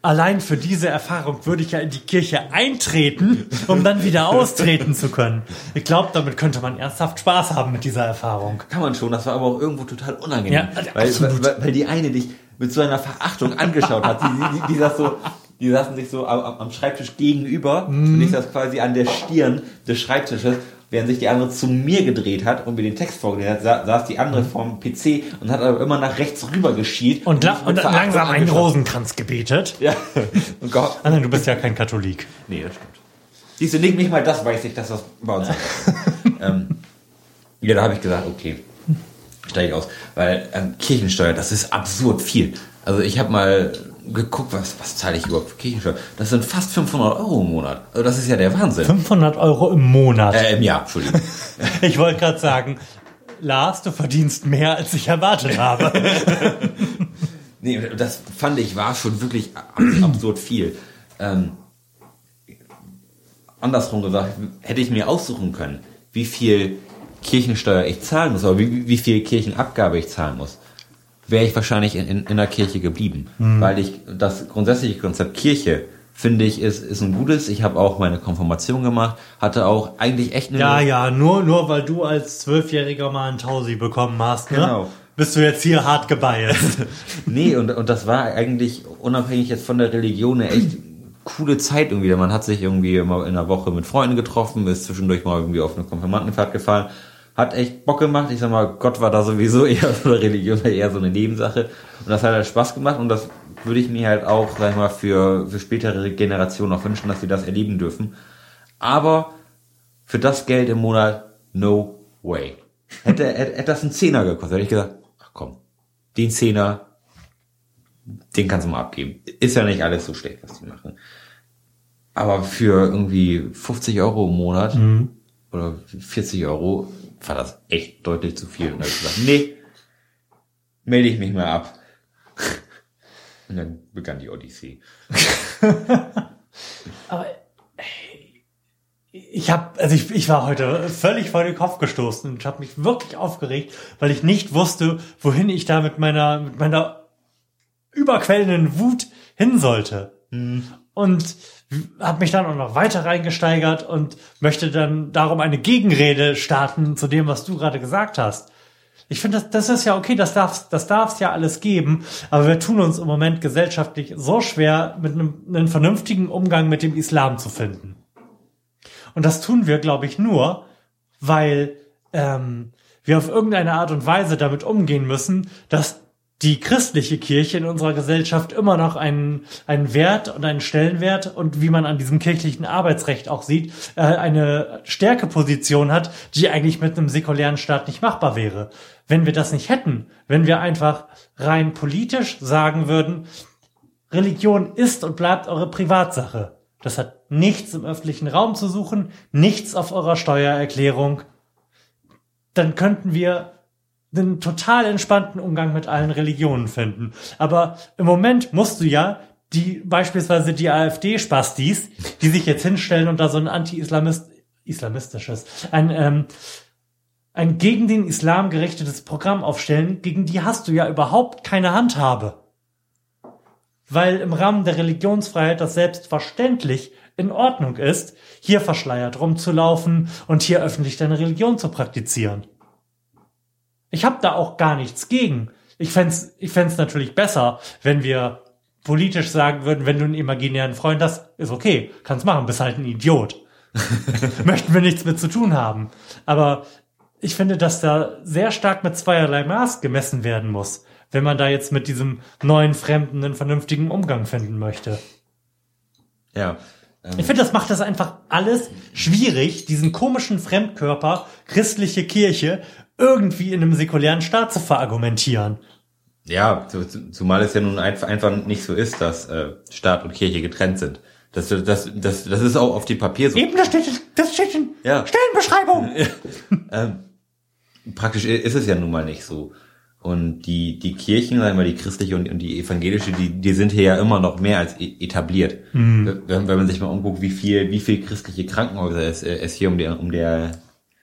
Allein für diese Erfahrung würde ich ja in die Kirche eintreten, um dann wieder austreten zu können. Ich glaube, damit könnte man ernsthaft Spaß haben mit dieser Erfahrung. Kann man schon, das war aber auch irgendwo total unangenehm. Ja, also weil, weil, weil die eine dich mit so einer Verachtung angeschaut hat. Die, die, die, die, so, die saßen sich so am, am Schreibtisch gegenüber mm. und ich saß quasi an der Stirn des Schreibtisches. Während sich die andere zu mir gedreht hat und mir den Text vorgelesen hat, saß die andere vorm P C und hat aber immer nach rechts rüber geschielt. Und, la- und, und langsam einen Rosenkranz gebetet. Ja. Und Gott. Ah nein, du bist ja kein Katholik. Nee, das stimmt. Siehst du, nicht mal das weiß ich, dass das bei uns ist. ähm, ja, da habe ich gesagt, okay, steige ich aus. Weil ähm, Kirchensteuer, das ist absurd viel. Also ich habe mal geguckt, was, was zahle ich überhaupt für Kirchensteuer? Das sind fast fünfhundert Euro im Monat. Also das ist ja der Wahnsinn. fünfhundert Euro im Monat? Äh, im Jahr, Entschuldigung. Ich wollte gerade sagen, Lars, du verdienst mehr, als ich erwartet habe. Nee, das fand ich, war schon wirklich absurd viel. Ähm, andersrum gesagt, hätte ich mir aussuchen können, wie viel Kirchensteuer ich zahlen muss, oder wie, wie viel Kirchenabgabe ich zahlen muss, wäre ich wahrscheinlich in, in, in der Kirche geblieben. Mhm. Weil ich das grundsätzliche Konzept Kirche, finde ich, ist, ist ein gutes. Ich habe auch meine Konfirmation gemacht, hatte auch eigentlich echt eine... Ja, ja, nur, nur weil du als Zwölfjähriger mal einen Tausi bekommen hast, ne? Genau. Bist du jetzt hier hart gebiased. Nee, und, und das war eigentlich, unabhängig jetzt von der Religion, eine echt coole Zeit irgendwie. Man hat sich irgendwie mal in der Woche mit Freunden getroffen, ist zwischendurch mal irgendwie auf eine Konfirmandenfahrt gefahren. Hat echt Bock gemacht. Ich sag mal, Gott war da sowieso eher so eine Religion, eher so eine Nebensache. Und das hat halt Spaß gemacht. Und das würde ich mir halt auch, sag ich mal, für, für spätere Generationen auch wünschen, dass sie das erleben dürfen. Aber für das Geld im Monat, no way. Hätte, hätte, hätte das einen Zehner gekostet, hätte ich gesagt, ach komm, den Zehner, den kannst du mal abgeben. Ist ja nicht alles so schlecht, was die machen. Aber für irgendwie fünfzig Euro im Monat mhm. oder vierzig Euro war das echt deutlich zu viel. Und da habe ich gesagt, nee, melde ich mich mal ab. Und dann begann die Odyssee. Aber hey, ich habe, also ich, ich war heute völlig vor den Kopf gestoßen und habe mich wirklich aufgeregt, weil ich nicht wusste, wohin ich da mit meiner, mit meiner überquellenden Wut hin sollte. Mhm. Und habe mich dann auch noch weiter reingesteigert und möchte dann darum eine Gegenrede starten zu dem, was du gerade gesagt hast. Ich finde, das, das ist ja okay, das darf's, das darf's ja alles geben, aber wir tun uns im Moment gesellschaftlich so schwer, mit einem, einem vernünftigen Umgang mit dem Islam zu finden. Und das tun wir, glaube ich, nur, weil ähm, wir auf irgendeine Art und Weise damit umgehen müssen, dass die christliche Kirche in unserer Gesellschaft immer noch einen einen Wert und einen Stellenwert und wie man an diesem kirchlichen Arbeitsrecht auch sieht, äh, eine Stärkeposition hat, die eigentlich mit einem säkulären Staat nicht machbar wäre. Wenn wir das nicht hätten, wenn wir einfach rein politisch sagen würden, Religion ist und bleibt eure Privatsache. Das hat nichts im öffentlichen Raum zu suchen, nichts auf eurer Steuererklärung. Dann könnten wir einen total entspannten Umgang mit allen Religionen finden. Aber im Moment musst du ja die, beispielsweise die AfD-Spastis, die sich jetzt hinstellen und da so ein anti-islamist, islamistisches, ein, ähm, ein gegen den Islam gerichtetes Programm aufstellen, gegen die hast du ja überhaupt keine Handhabe. Weil im Rahmen der Religionsfreiheit das selbstverständlich in Ordnung ist, hier verschleiert rumzulaufen und hier öffentlich deine Religion zu praktizieren. Ich habe da auch gar nichts gegen. Ich fänd's, ich fänd's natürlich besser, wenn wir politisch sagen würden, wenn du einen imaginären Freund hast, ist okay, kannst machen, bist halt ein Idiot. Möchten wir nichts mit zu tun haben. Aber ich finde, dass da sehr stark mit zweierlei Maß gemessen werden muss, wenn man da jetzt mit diesem neuen Fremden einen vernünftigen Umgang finden möchte. Ja. Ähm ich finde, das macht das einfach alles schwierig, diesen komischen Fremdkörper, christliche Kirche, irgendwie in einem säkulären Staat zu verargumentieren. Ja, zumal es ja nun einfach nicht so ist, dass äh, Staat und Kirche getrennt sind. Das, das, das, das ist auch auf dem Papier so. Eben, das steht, das steht in ja. Stellenbeschreibung. ähm, praktisch ist es ja nun mal nicht so. Und die, die Kirchen, sagen wir, die christliche und, und die evangelische, die, die sind hier ja immer noch mehr als etabliert. Mhm. Wenn, wenn man sich mal umguckt, wie viel, wie viel christliche Krankenhäuser es, es hier um der, um der,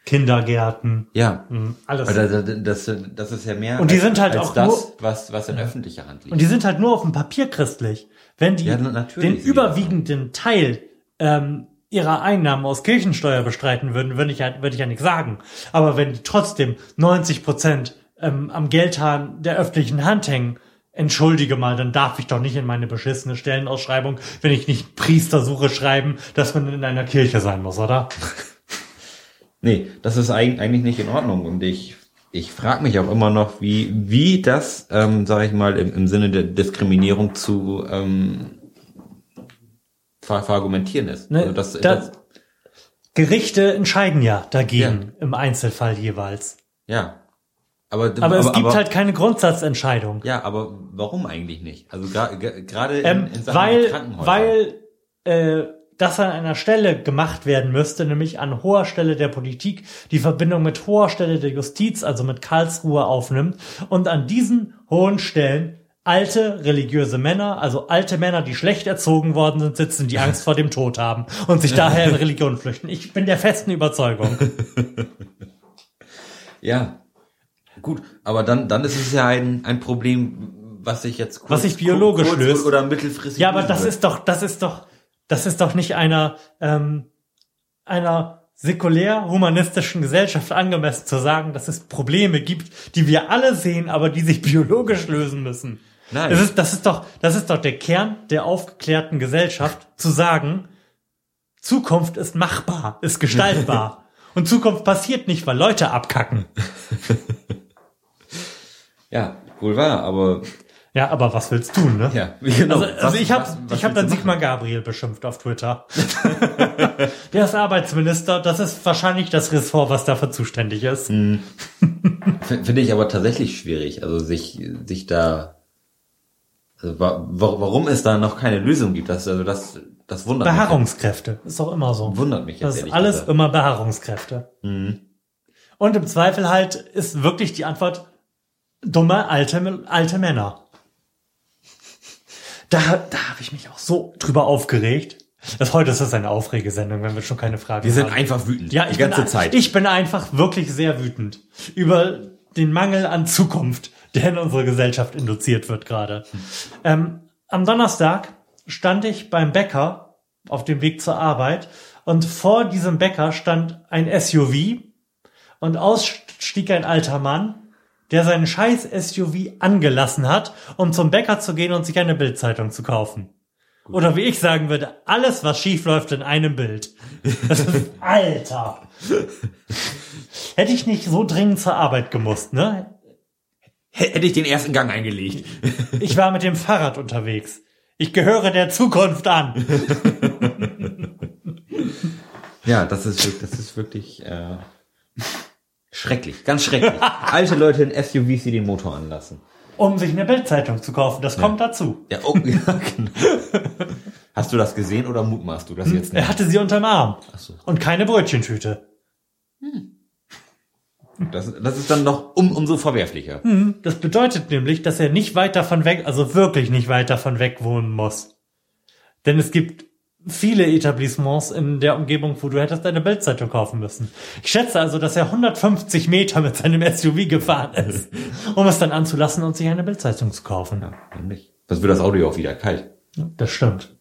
Kindergärten. Ja. Mhm, alles. Also das, das, das ist ja mehr und die als, sind halt als auch das, nur, was, was in öffentlicher Hand liegt. Und die sind halt nur auf dem Papier christlich. Wenn die ja, den überwiegenden Teil ähm, ihrer Einnahmen aus Kirchensteuer bestreiten würden, würde ich, würde ich ja nichts sagen. Aber wenn die trotzdem neunzig Prozent ähm, am Geldhahn der öffentlichen Hand hängen, entschuldige mal, dann darf ich doch nicht in meine beschissene Stellenausschreibung, wenn ich nicht Priester suche, schreiben, dass man in einer Kirche sein muss, oder? Nee, das ist eigentlich nicht in Ordnung. Und ich, ich frage mich auch immer noch, wie, wie das, ähm, sage ich mal, im, im Sinne der Diskriminierung zu ähm, ver- verargumentieren ist. Ne, also das, das, das, Gerichte entscheiden ja dagegen, ja. Im Einzelfall jeweils. Ja. Aber, aber es aber, gibt aber, halt keine Grundsatzentscheidung. Ja, aber warum eigentlich nicht? Also gerade gra- ähm, in, in Sachen weil, Krankenhäuser. Weil, äh, das an einer Stelle gemacht werden müsste, nämlich an hoher Stelle der Politik, die Verbindung mit hoher Stelle der Justiz, also mit Karlsruhe, aufnimmt und an diesen hohen Stellen alte religiöse Männer, also alte Männer, die schlecht erzogen worden sind, sitzen, die Angst vor dem Tod haben und sich daher in Religion flüchten. Ich bin der festen Überzeugung. Ja, gut, aber dann dann ist es ja ein ein Problem, was sich jetzt kurz, was sich biologisch kurz, kurz löst oder mittelfristig. Ja, aber das wird. ist doch das ist doch Das ist doch nicht einer ähm, einer säkulär-humanistischen Gesellschaft angemessen zu sagen, dass es Probleme gibt, die wir alle sehen, aber die sich biologisch lösen müssen. Nein. Das ist, das ist doch das ist doch der Kern der aufgeklärten Gesellschaft, zu sagen, Zukunft ist machbar, ist gestaltbar. Und Zukunft passiert nicht, weil Leute abkacken. Ja, wohl wahr, aber... Ja, aber was willst du tun, ne? Ja, genau. Also, also was, ich habe ich hab dann Sigmar Gabriel beschimpft auf Twitter. Der ist Arbeitsminister, das ist wahrscheinlich das Ressort, was dafür zuständig ist. Hm. Finde ich aber tatsächlich schwierig, also sich sich da also wa- warum es da noch keine Lösung gibt, das also das das wundert Beharrungskräfte, mich. Beharrungskräfte, ist doch immer so. Wundert mich jetzt das ehrlich. Das ist alles gesagt. Immer Beharrungskräfte. Hm. Und im Zweifel halt ist wirklich die Antwort dumme alte alte Männer. Da, da habe ich mich auch so drüber aufgeregt. Das, heute ist das eine Aufregesendung, wenn wir schon keine Frage haben. Wir sind haben. einfach wütend, ja, die ganze bin, Zeit. Ich bin einfach wirklich sehr wütend über den Mangel an Zukunft, der in unserer Gesellschaft induziert wird gerade. Hm. Ähm, am Donnerstag stand ich beim Bäcker auf dem Weg zur Arbeit und vor diesem Bäcker stand ein S U V und ausstieg ein alter Mann, der seinen scheiß S U V angelassen hat, um zum Bäcker zu gehen und sich eine Bildzeitung zu kaufen. Gut. Oder wie ich sagen würde, alles, was schief läuft, in einem Bild. Das ist, Alter! Hätte ich nicht so dringend zur Arbeit gemusst, ne? Hätte ich den ersten Gang eingelegt. Ich war mit dem Fahrrad unterwegs. Ich gehöre der Zukunft an. Ja, das ist, das ist wirklich... Äh Schrecklich, ganz schrecklich. Alte Leute in S U Vs, die den Motor anlassen. Um sich eine Bildzeitung zu kaufen, das ja. kommt dazu. Ja, oh, ja, genau. Hast du das gesehen oder mutmaßt du das jetzt nicht? Er hatte sie unterm Arm. Ach so. Und keine Brötchentüte. Hm. Das, das ist dann noch um, umso verwerflicher. Hm. Das bedeutet nämlich, dass er nicht weit davon weg, also wirklich nicht weit davon weg wohnen muss. Denn es gibt viele Etablissements in der Umgebung, wo du hättest eine Bildzeitung kaufen müssen. Ich schätze also, dass er hundertfünfzig Meter mit seinem S U V gefahren ist, um es dann anzulassen und sich eine Bildzeitung zu kaufen. Ja, dann nicht. Das wird das Auto ja auch wieder kalt. Das stimmt.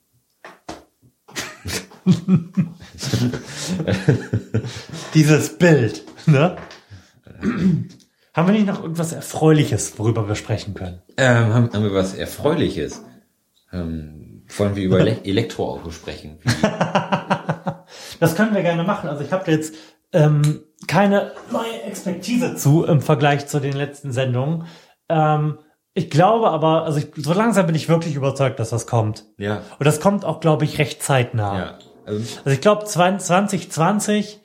Dieses Bild, ne? Haben wir nicht noch irgendwas Erfreuliches, worüber wir sprechen können? Ähm, haben, haben wir was Erfreuliches? Ähm, wollen wir über Le- Elektroautos sprechen? Das können wir gerne machen. Also ich habe da jetzt ähm, keine neue Expertise zu im Vergleich zu den letzten Sendungen. Ähm, ich glaube aber, also ich, so langsam bin ich wirklich überzeugt, dass das kommt. Ja. Und das kommt auch, glaube ich, recht zeitnah. Ja. Ähm. Also ich glaube, zwanzig zwanzig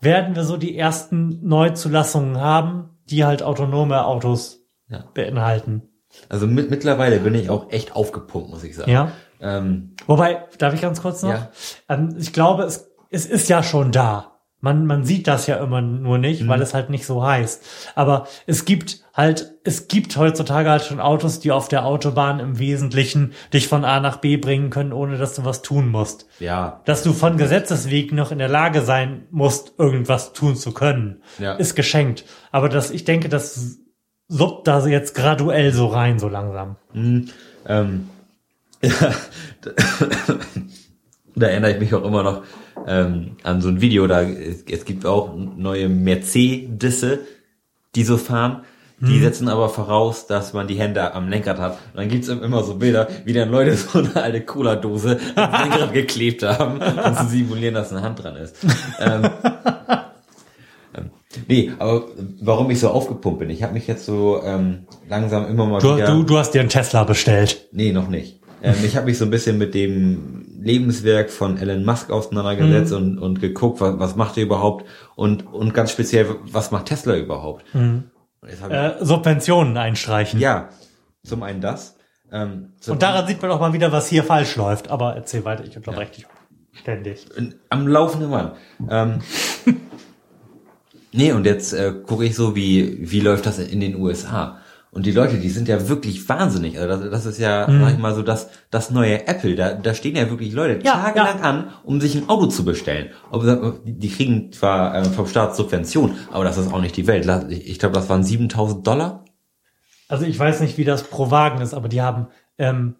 werden wir so die ersten Neuzulassungen haben, die halt autonome Autos ja. beinhalten. Also mit, mittlerweile bin ich auch echt aufgepumpt, muss ich sagen. Ja. Ähm, Wobei, darf ich ganz kurz noch? Ja. Ähm, ich glaube, es, es ist ja schon da. Man, man sieht das ja immer nur nicht, mhm. weil es halt nicht so heißt. Aber es gibt halt, es gibt heutzutage halt schon Autos, die auf der Autobahn im Wesentlichen dich von A nach B bringen können, ohne dass du was tun musst. Ja. Dass du von Gesetzeswegen noch in der Lage sein musst, irgendwas tun zu können, ja. ist geschenkt. Aber das, ich denke, das suppt da jetzt graduell so rein, so langsam. Mhm. Ähm. Da erinnere ich mich auch immer noch ähm, an so ein Video, da es, es gibt auch neue Mercedesse, die so fahren, die hm. setzen aber voraus, dass man die Hände am Lenkrad hat. Und dann gibt's immer so Bilder, wie dann Leute so eine alte Cola-Dose am Lenkrad geklebt haben und zu simulieren, dass eine Hand dran ist. ähm, ähm, nee, aber warum ich so aufgepumpt bin, ich habe mich jetzt so ähm, langsam immer mal du, wieder... Du, du hast dir einen Tesla bestellt. Nee, noch nicht. Ähm, ich habe mich so ein bisschen mit dem Lebenswerk von Elon Musk auseinandergesetzt mhm. und, und geguckt, was, was macht er überhaupt und, und ganz speziell, was macht Tesla überhaupt? Mhm. Äh, Subventionen einstreichen. Ja, zum einen das. Ähm, zum und daran einen, sieht man auch mal wieder, was hier falsch läuft, aber erzähl weiter, ich unterbreche ja. dich ständig. Am laufenden Mann. Ähm, nee, und jetzt äh, gucke ich so, wie, wie läuft das in den U S A? Und die Leute, die sind ja wirklich wahnsinnig. Also das, das ist ja, hm. sag ich mal so, das, das neue Apple. Da, da stehen ja wirklich Leute ja, tagelang ja. an, um sich ein Auto zu bestellen. Aber die kriegen zwar vom Staat Subventionen, aber das ist auch nicht die Welt. Ich glaube, das waren siebentausend Dollar. Also ich weiß nicht, wie das pro Wagen ist, aber die haben ähm,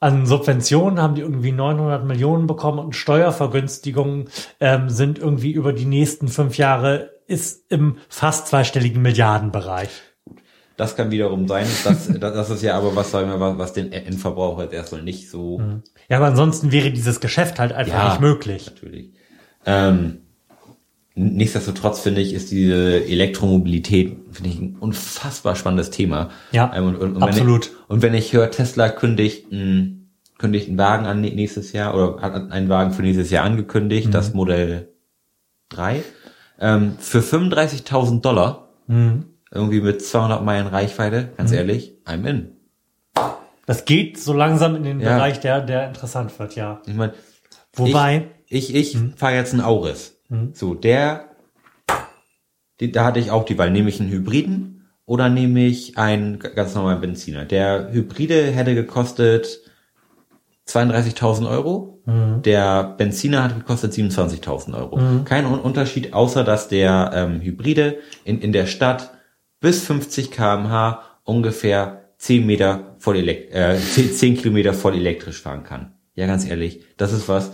an Subventionen haben die irgendwie neunhundert Millionen bekommen und Steuervergünstigungen ähm, sind irgendwie über die nächsten fünf Jahre ist im fast zweistelligen Milliardenbereich. Das kann wiederum sein, das, das ist ja aber was, sagen wir, was den Endverbraucher jetzt erstmal nicht so... Ja, aber ansonsten wäre dieses Geschäft halt einfach ja, nicht möglich. Natürlich. Ähm, nichtsdestotrotz finde ich, ist diese Elektromobilität finde ich ein unfassbar spannendes Thema. Ja, ähm, und, und, und absolut. Wenn ich, und wenn ich höre, Tesla kündigt einen, kündigt einen Wagen an nächstes Jahr oder hat einen Wagen für nächstes Jahr angekündigt, mhm. das Modell drei, ähm, für fünfunddreißigtausend Dollar... Mhm. Irgendwie mit zweihundert Meilen Reichweite, ganz mhm. ehrlich, I'm in. Das geht so langsam in den ja. Bereich, der der interessant wird, ja. Ich meine, wobei ich ich, ich mhm. fahre jetzt einen Auris. Mhm. So, der die, da hatte ich auch die Wahl, nehme ich einen Hybriden oder nehme ich einen ganz normalen Benziner. Der Hybride hätte gekostet zweiunddreißigtausend Euro, mhm. der Benziner hat gekostet siebenundzwanzigtausend Euro. Mhm. Kein Unterschied, außer dass der ähm, Hybride in in der Stadt bis fünfzig Kilometer pro Stunde ungefähr zehn Meter voll elekt- äh, zehn Kilometer voll elektrisch fahren kann. Ja, ganz ehrlich, das ist was,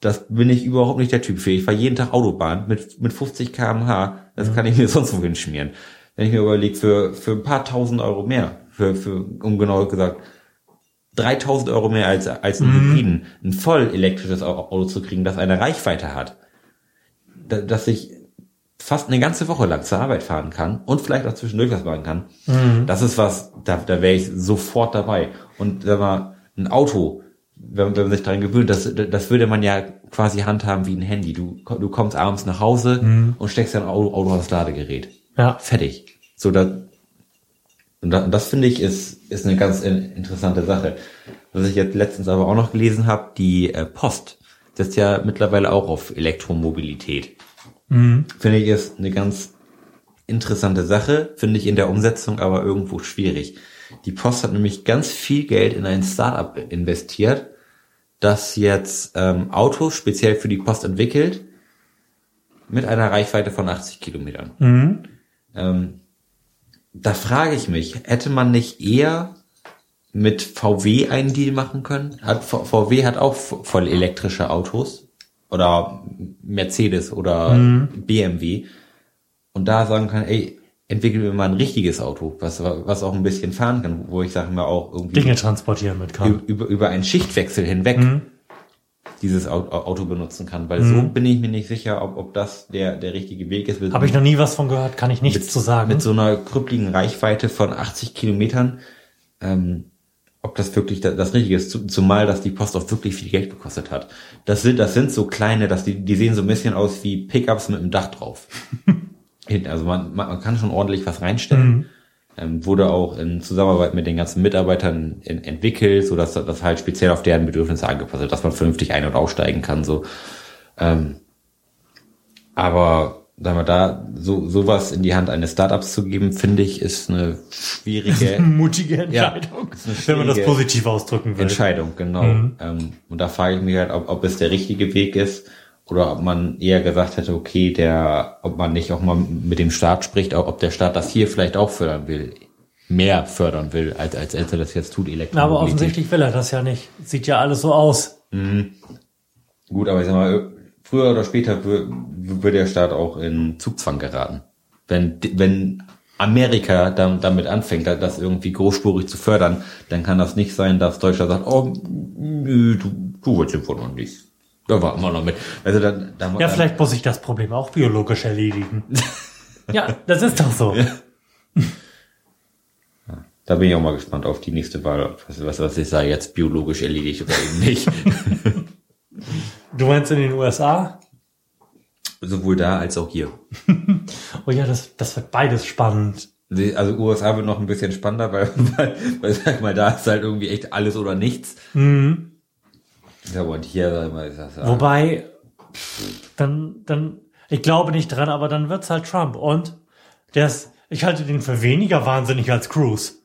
das bin ich überhaupt nicht der Typ für. Ich fahre jeden Tag Autobahn mit mit fünfzig Kilometer pro Stunde, das ja. kann ich mir sonst wohin schmieren. Wenn ich mir überlege, für für ein paar tausend Euro mehr, für für um genau gesagt dreitausend Euro mehr als als einen mhm. Hybriden, ein voll elektrisches Auto zu kriegen, das eine Reichweite hat, dass ich fast eine ganze Woche lang zur Arbeit fahren kann und vielleicht auch zwischendurch was machen kann, mhm. das ist was, da, da wäre ich sofort dabei. Und wenn man ein Auto, wenn, wenn man sich daran gewöhnt, das, das würde man ja quasi handhaben wie ein Handy. Du, du kommst abends nach Hause mhm. und steckst dein Auto, Auto ans Ladegerät. Ja. Fertig. So, da, Und das, das finde ich ist, ist eine ganz interessante Sache. Was ich jetzt letztens aber auch noch gelesen habe, die Post setzt ja mittlerweile auch auf Elektromobilität. Mhm. Finde ich ist eine ganz interessante Sache, finde ich in der Umsetzung aber irgendwo schwierig. Die Post hat nämlich ganz viel Geld in ein Startup investiert, das jetzt ähm, Autos speziell für die Post entwickelt, mit einer Reichweite von achtzig Kilometern. Mhm. Ähm, da frage ich mich, hätte man nicht eher mit V W einen Deal machen können? Hat, V W hat auch voll elektrische Autos oder Mercedes oder mhm. B M W und da sagen kann, ey, entwickeln wir mal ein richtiges Auto, was was auch ein bisschen fahren kann, wo ich sage mal auch irgendwie Dinge transportieren mit kann. Über, über einen Schichtwechsel hinweg mhm. dieses Auto benutzen kann, weil mhm. so bin ich mir nicht sicher, ob ob das der der richtige Weg ist. Habe ich noch nie was von gehört, kann ich nichts mit, zu sagen. Mit so einer krüppligen Reichweite von achtzig Kilometern, ähm, ob das wirklich das, das Richtige ist, zumal dass die Post auch wirklich viel Geld gekostet hat. Das sind das sind so kleine, dass die die sehen so ein bisschen aus wie Pickups mit einem Dach drauf. Also man, man kann schon ordentlich was reinstellen. Mhm. Ähm, wurde auch in Zusammenarbeit mit den ganzen Mitarbeitern in, entwickelt, so dass das halt speziell auf deren Bedürfnisse angepasst wird, dass man vernünftig ein- und aussteigen kann. So, ähm, aber sagen wir da, so sowas in die Hand eines Startups zu geben, finde ich, ist eine schwierige, das ist eine mutige Entscheidung, ja, ist eine schwierige, wenn man das positiv ausdrücken will. Entscheidung, genau. Mhm. Ähm, und da frage ich mich halt, ob, ob es der richtige Weg ist. Oder ob man eher gesagt hätte, okay, der, ob man nicht auch mal mit dem Staat spricht, auch ob der Staat das hier vielleicht auch fördern will, mehr fördern will, als als er das jetzt tut, Elektromobilität. Aber offensichtlich will er das ja nicht. Sieht ja alles so aus. Mhm. Gut, aber ich sag mal, früher oder später wird der Staat auch in Zugzwang geraten. Wenn wenn Amerika damit anfängt, das irgendwie großspurig zu fördern, dann kann das nicht sein, dass Deutschland sagt, oh, nö, du, du willst den von uns nicht. Da warten wir noch mit. Also dann, dann, ja, dann, vielleicht muss ich das Problem auch biologisch erledigen. Ja, das ist doch so. Ja. Da bin ich auch mal gespannt auf die nächste Wahl. Was, was, was ich sage, jetzt biologisch erledigt oder eben nicht. Du meinst in den U S A? Sowohl da als auch hier. Oh ja, das, das wird beides spannend. Also U S A wird noch ein bisschen spannender, weil, weil, weil sag mal, da ist halt irgendwie echt alles oder nichts. Mhm. Ja, und hier mal das sagen. Wobei, dann, dann, ich glaube nicht dran, aber dann wird's halt Trump. Und der ist, ich halte den für weniger wahnsinnig als Cruz.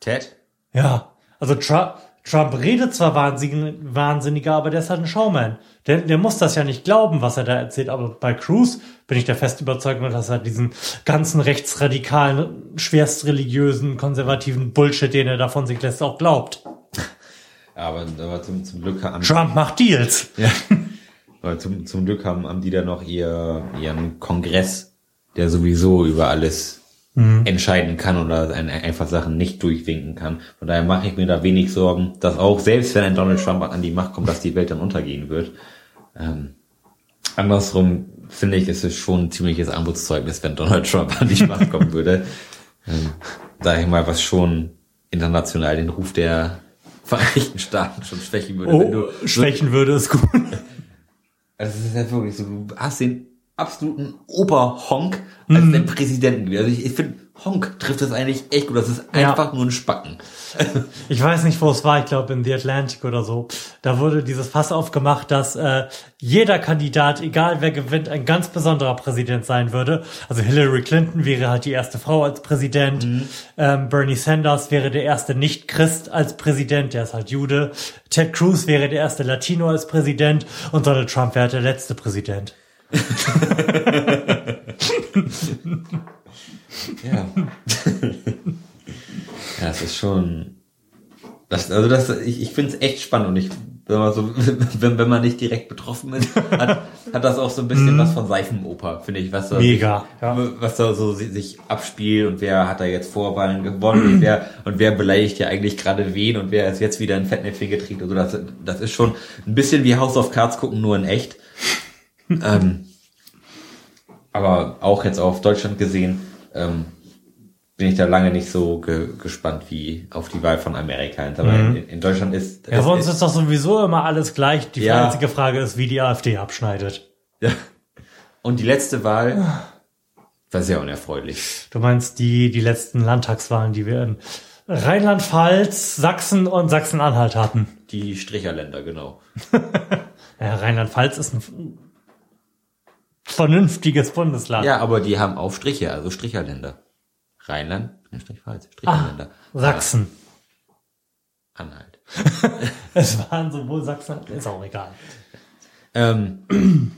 Ted? Ja, also Trump, Trump redet zwar wahnsinniger, wahnsinniger, aber der ist halt ein Showman. Der, der muss das ja nicht glauben, was er da erzählt. Aber bei Cruz bin ich der festen Überzeugung, dass er diesen ganzen rechtsradikalen, schwerstreligiösen, konservativen Bullshit, den er da von sich lässt, auch glaubt. Aber, aber zum, zum Glück haben... Trump macht Deals! Ja. Aber zum, zum Glück haben, haben die da noch ihr, ihren Kongress, der sowieso über alles mhm. entscheiden kann oder einfach Sachen nicht durchwinken kann. Von daher mache ich mir da wenig Sorgen, dass auch, selbst wenn ein Donald Trump an die Macht kommt, dass die Welt dann untergehen wird. Ähm, andersrum finde ich, ist es schon ein ziemliches Armutszeugnis, wenn Donald Trump an die Macht kommen würde. Ähm, sag ich mal, was schon international den Ruf der Vereinigten Staaten schon schwächen würde. Oh, wenn du schwächen so, würde ist gut. Also es ist ja wirklich so, du hast den absoluten Oberhonk als mm. den Präsidenten. Also ich, ich finde, Honk trifft das eigentlich echt gut. Das ist einfach ja. nur ein Spacken. Ich weiß nicht, wo es war. Ich glaube, in The Atlantic oder so. Da wurde dieses Fass aufgemacht, dass äh, jeder Kandidat, egal wer gewinnt, ein ganz besonderer Präsident sein würde. Also Hillary Clinton wäre halt die erste Frau als Präsident. Mhm. Ähm, Bernie Sanders wäre der erste Nicht-Christ als Präsident. Der ist halt Jude. Ted Cruz wäre der erste Latino als Präsident. Und Donald Trump wäre der letzte Präsident. Ja. Ja, das ist schon. Das, also das, ich, ich finde es echt spannend und ich, wenn man so, wenn, wenn man nicht direkt betroffen ist, hat, hat das auch so ein bisschen was von Seifenoper, finde ich, was da, Mega, sich, ja. was da so sich abspielt und wer hat da jetzt Vorwahlen gewonnen und wer, und wer beleidigt ja eigentlich gerade wen und wer ist jetzt wieder in Fettnäpfchen getreten und so, das, das ist schon ein bisschen wie House of Cards gucken, nur in echt. ähm, aber auch jetzt auf Deutschland gesehen, Ähm, bin ich da lange nicht so ge- gespannt wie auf die Wahl von Amerika. Mhm. In, in Deutschland ist... Ja, sonst ist, ist doch sowieso immer alles gleich. Die ja. einzige Frage ist, wie die AfD abschneidet. Ja. Und die letzte Wahl War sehr unerfreulich. Du meinst die, die letzten Landtagswahlen, die wir in Rheinland-Pfalz, Sachsen und Sachsen-Anhalt hatten. Die Stricherländer, genau. Ja, Rheinland-Pfalz ist ein vernünftiges Bundesland. Ja, aber die haben auch Striche, also Stricherländer. Rheinland, Rheinland-Pfalz, Stricherländer. Ah, Sachsen. Anhalt. Es waren sowohl Sachsen, ist auch egal. Ähm,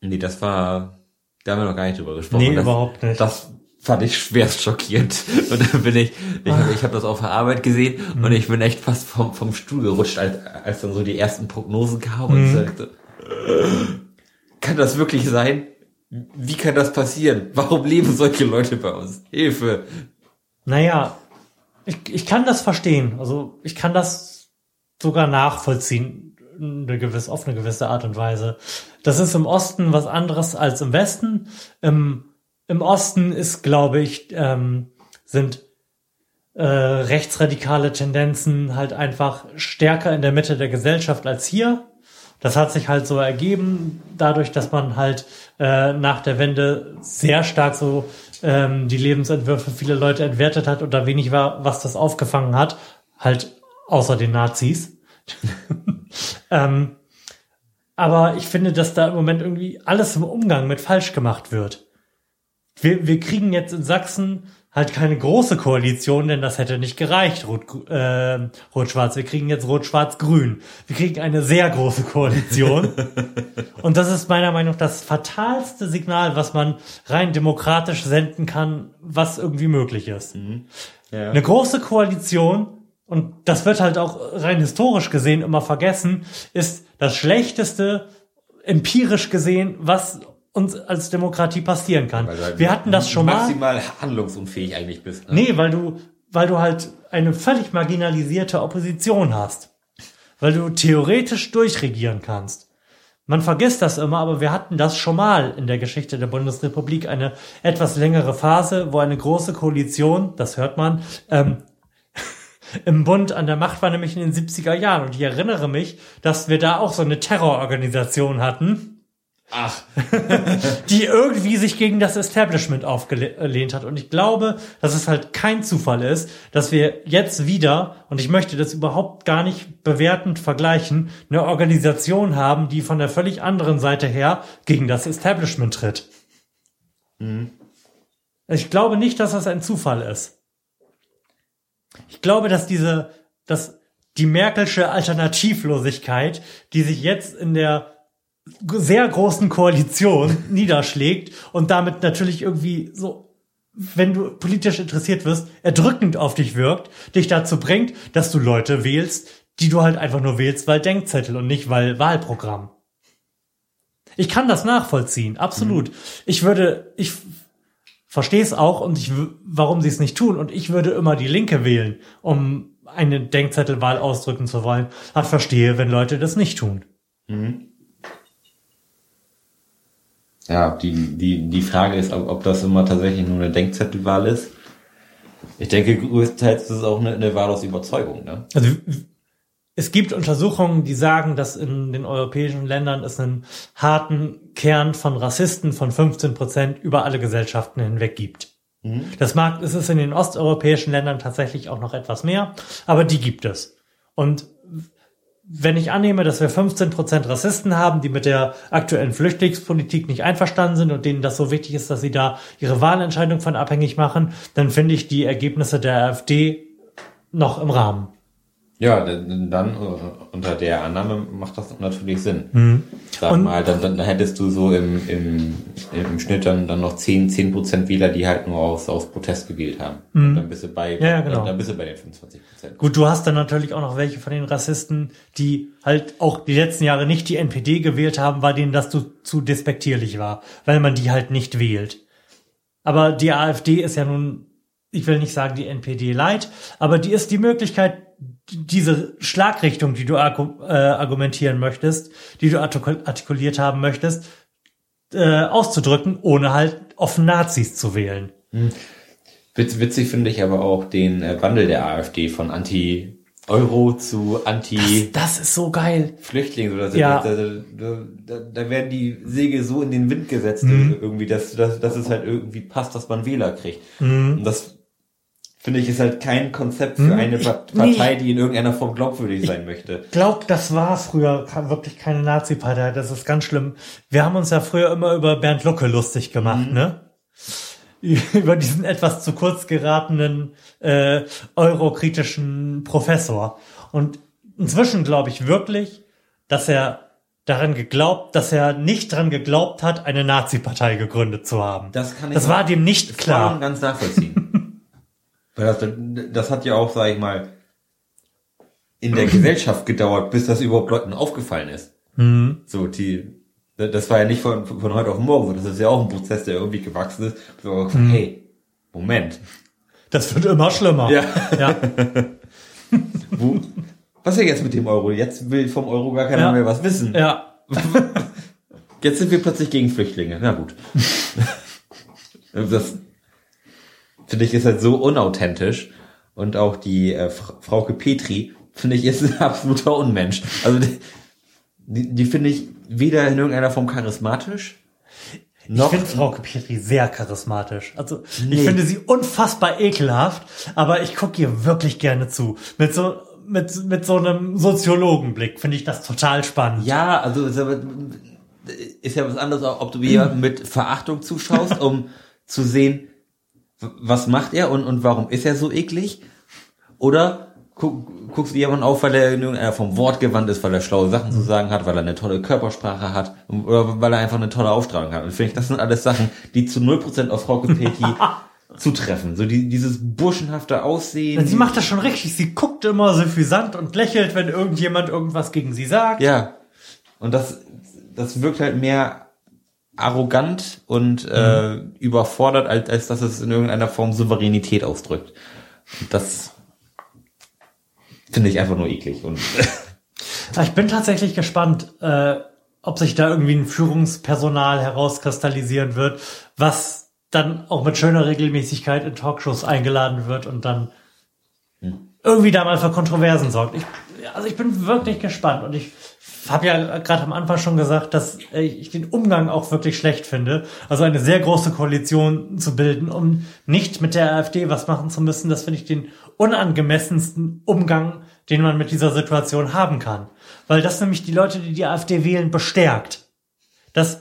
nee, das war, da haben wir noch gar nicht drüber gesprochen. Nee, das, überhaupt nicht. Das fand ich schwerst schockierend. Und dann bin ich, ich, ich habe das auf der Arbeit gesehen mhm. und ich bin echt fast vom, vom Stuhl gerutscht, als, als dann so die ersten Prognosen kamen mhm. und sagte, kann das wirklich sein? Wie kann das passieren? Warum leben solche Leute bei uns? Hilfe! Naja, ich, ich kann das verstehen. Also ich kann das sogar nachvollziehen. Eine gewisse, auf eine gewisse Art und Weise. Das ist im Osten was anderes als im Westen. Im, im Osten ist, glaube ich, ähm, sind äh, rechtsradikale Tendenzen halt einfach stärker in der Mitte der Gesellschaft als hier. Das hat sich halt so ergeben, dadurch, dass man halt äh, nach der Wende sehr stark so ähm, die Lebensentwürfe vieler Leute entwertet hat und da wenig war, was das aufgefangen hat. Halt außer den Nazis. ähm, aber ich finde, dass da im Moment irgendwie alles im Umgang mit falsch gemacht wird. Wir, wir kriegen jetzt in Sachsen halt keine große Koalition, denn das hätte nicht gereicht, Rot, äh, Rot-Schwarz. Wir kriegen jetzt Rot-Schwarz-Grün. Wir kriegen eine sehr große Koalition. Und das ist meiner Meinung nach das fatalste Signal, was man rein demokratisch senden kann, was irgendwie möglich ist. Mhm. Ja. Eine große Koalition. Und das wird halt auch rein historisch gesehen immer vergessen, ist das Schlechteste, empirisch gesehen, was uns als Demokratie passieren kann. Wir hatten das schon mal. Maximal handlungsunfähig eigentlich bist. Ne? Nee, weil du, weil du halt eine völlig marginalisierte Opposition hast. Weil du theoretisch durchregieren kannst. Man vergisst das immer, aber wir hatten das schon mal in der Geschichte der Bundesrepublik, eine etwas längere Phase, wo eine große Koalition, das hört man, ähm, im Bund an der Macht war, nämlich in den siebziger Jahren. Und ich erinnere mich, dass wir da auch so eine Terrororganisation hatten. Ach. Die irgendwie sich gegen das Establishment aufgelehnt hat. Und ich glaube, dass es halt kein Zufall ist, dass wir jetzt wieder, und ich möchte das überhaupt gar nicht bewertend vergleichen, eine Organisation haben, die von der völlig anderen Seite her gegen das Establishment tritt. Mhm. Ich glaube nicht, dass das ein Zufall ist. Ich glaube, dass diese, dass die Merkelsche Alternativlosigkeit, die sich jetzt in der sehr großen Koalition niederschlägt und damit natürlich irgendwie so, wenn du politisch interessiert wirst, erdrückend auf dich wirkt, dich dazu bringt, dass du Leute wählst, die du halt einfach nur wählst, weil Denkzettel und nicht weil Wahlprogramm. Ich kann das nachvollziehen, absolut. Mhm. Ich würde, ich verstehe es auch und ich, warum sie es nicht tun. Und ich würde immer die Linke wählen, um eine Denkzettelwahl ausdrücken zu wollen. Ich verstehe, wenn Leute das nicht tun. Mhm. Ja, die, die, die Frage ist, ob, ob das immer tatsächlich nur eine Denkzettelwahl ist. Ich denke, größtenteils ist es auch eine, eine Wahl aus Überzeugung, ne? Also, es gibt Untersuchungen, die sagen, dass in den europäischen Ländern es einen harten Kern von Rassisten von fünfzehn Prozent über alle Gesellschaften hinweg gibt. Mhm. Das mag, es ist in den osteuropäischen Ländern tatsächlich auch noch etwas mehr, aber die gibt es. Und wenn ich annehme, dass wir fünfzehn Prozent Rassisten haben, die mit der aktuellen Flüchtlingspolitik nicht einverstanden sind und denen das so wichtig ist, dass sie da ihre Wahlentscheidung von abhängig machen, dann finde ich die Ergebnisse der AfD noch im Rahmen. Ja, dann unter der Annahme macht das natürlich Sinn. Mhm. Sag und mal, dann, dann hättest du so im, im, im Schnitt dann, dann noch zehn Prozent Wähler, die halt nur aus, aus Protest gewählt haben. Mhm. Und dann bist du bei, ja, ja, genau. dann, dann bist du bei den fünfundzwanzig Prozent. Gut, du hast dann natürlich auch noch welche von den Rassisten, die halt auch die letzten Jahre nicht die N P D gewählt haben, weil denen das zu, zu despektierlich war, weil man die halt nicht wählt. Aber die AfD ist ja nun, ich will nicht sagen die N P D leid, aber die ist die Möglichkeit, diese Schlagrichtung, die du argumentieren möchtest, die du artikuliert haben möchtest, äh, auszudrücken, ohne halt offen Nazis zu wählen. Witzig finde ich aber auch den Wandel der AfD von Anti, Euro zu Anti... Das, das ist so geil. Flüchtlinge oder so. Ja. Da, da, da, da werden die Segel so in den Wind gesetzt, mhm. irgendwie, dass, dass, dass es halt irgendwie passt, dass man Wähler kriegt. Mhm. Und das, finde ich, ist halt kein Konzept für eine ich, Partei, nee. die in irgendeiner Form glaubwürdig sein ich möchte. Ich glaube, das war früher wirklich keine Nazi-Partei. Das ist ganz schlimm. Wir haben uns ja früher immer über Bernd Lucke lustig gemacht, mhm. ne? Über diesen etwas zu kurz geratenen äh, eurokritischen Professor. Und inzwischen glaube ich wirklich, dass er daran geglaubt, dass er nicht daran geglaubt hat, eine Nazi-Partei gegründet zu haben. Das kann ich Das war dem nicht klar. Das kann ich ganz nachvollziehen. Weil das, das hat ja auch, sag ich mal, in der Gesellschaft gedauert, bis das überhaupt Leuten aufgefallen ist. Mhm. So, die... Das war ja nicht von, von heute auf morgen, das ist ja auch ein Prozess, der irgendwie gewachsen ist. So, hey, Moment. Das wird immer schlimmer. Ja. ja. Wo, was ist jetzt mit dem Euro? Jetzt will vom Euro gar keiner ja. mehr was wissen. Ja. Jetzt sind wir plötzlich gegen Flüchtlinge. Na gut. Das, finde ich, ist halt so unauthentisch. Und auch die äh, Frauke Petry, finde ich, ist ein absoluter Unmensch. Also die, die, die finde ich weder in irgendeiner Form charismatisch, noch... Ich finde Frauke Petry sehr charismatisch. Also, nee. ich finde sie unfassbar ekelhaft, aber ich gucke ihr wirklich gerne zu. Mit so, mit, mit so einem Soziologenblick finde ich das total spannend. Ja, also, ist ja, ist ja was anderes, ob du ihr mit Verachtung zuschaust, um zu sehen, was macht er und, und warum ist er so eklig? Oder, Guck, guckst du jemanden auf, weil er in irgendeiner Form wortgewandt ist, weil er schlaue Sachen zu sagen hat, weil er eine tolle Körpersprache hat oder weil er einfach eine tolle Aufstrahlung hat. Und finde ich, das sind alles Sachen, die zu null Prozent auf Frauke Petry zutreffen. So die, dieses burschenhafte Aussehen. Sie macht das schon richtig. Sie guckt immer suffisant und lächelt, wenn irgendjemand irgendwas gegen sie sagt. Ja. Und das, das wirkt halt mehr arrogant und mhm. äh, überfordert, als, als dass es in irgendeiner Form Souveränität ausdrückt. Und das... finde ich einfach nur eklig. Und ich bin tatsächlich gespannt, äh, ob sich da irgendwie ein Führungspersonal herauskristallisieren wird, was dann auch mit schöner Regelmäßigkeit in Talkshows eingeladen wird und dann hm. irgendwie da mal für Kontroversen sorgt. Ich, also ich bin wirklich gespannt. Und ich habe ja gerade am Anfang schon gesagt, dass ich den Umgang auch wirklich schlecht finde. Also eine sehr große Koalition zu bilden, um nicht mit der AfD was machen zu müssen, das finde ich den unangemessensten Umgang, den man mit dieser Situation haben kann. Weil das nämlich die Leute, die die AfD wählen, bestärkt. Das,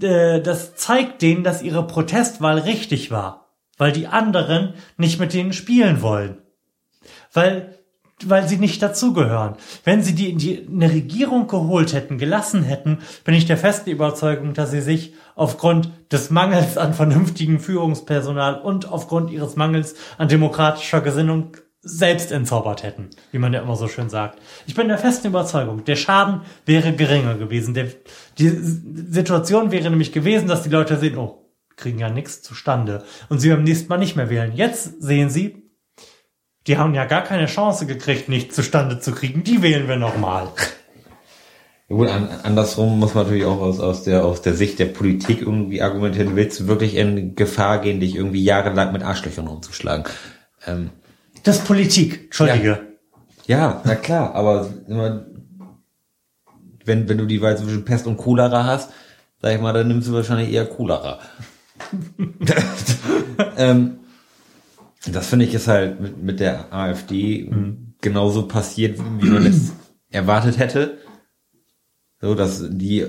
äh, das zeigt denen, dass ihre Protestwahl richtig war. Weil die anderen nicht mit denen spielen wollen. Weil, weil sie nicht dazugehören. Wenn sie die in die, eine Regierung geholt hätten, gelassen hätten, bin ich der festen Überzeugung, dass sie sich aufgrund des Mangels an vernünftigem Führungspersonal und aufgrund ihres Mangels an demokratischer Gesinnung selbst entzaubert hätten, wie man ja immer so schön sagt. Ich bin der festen Überzeugung, der Schaden wäre geringer gewesen. Der, die Situation wäre nämlich gewesen, dass die Leute sehen, oh, kriegen ja nichts zustande und sie beim nächsten Mal nicht mehr wählen. Jetzt sehen sie, die haben ja gar keine Chance gekriegt, nichts zustande zu kriegen. Die wählen wir nochmal. Ja gut, an, andersrum muss man natürlich auch aus, aus, der, aus der Sicht der Politik irgendwie argumentieren. Willst du wirklich in Gefahr gehen, dich irgendwie jahrelang mit Arschlöchern rumzuschlagen? Ähm, das ist Politik, Entschuldige. Ja, ja, na klar, aber wenn, wenn du die Wahl zwischen Pest und Cholera hast, sag ich mal, dann nimmst du wahrscheinlich eher Cholera. ähm, Das finde ich ist halt mit, mit der AfD mhm. genauso passiert, wie man es erwartet hätte. So, dass die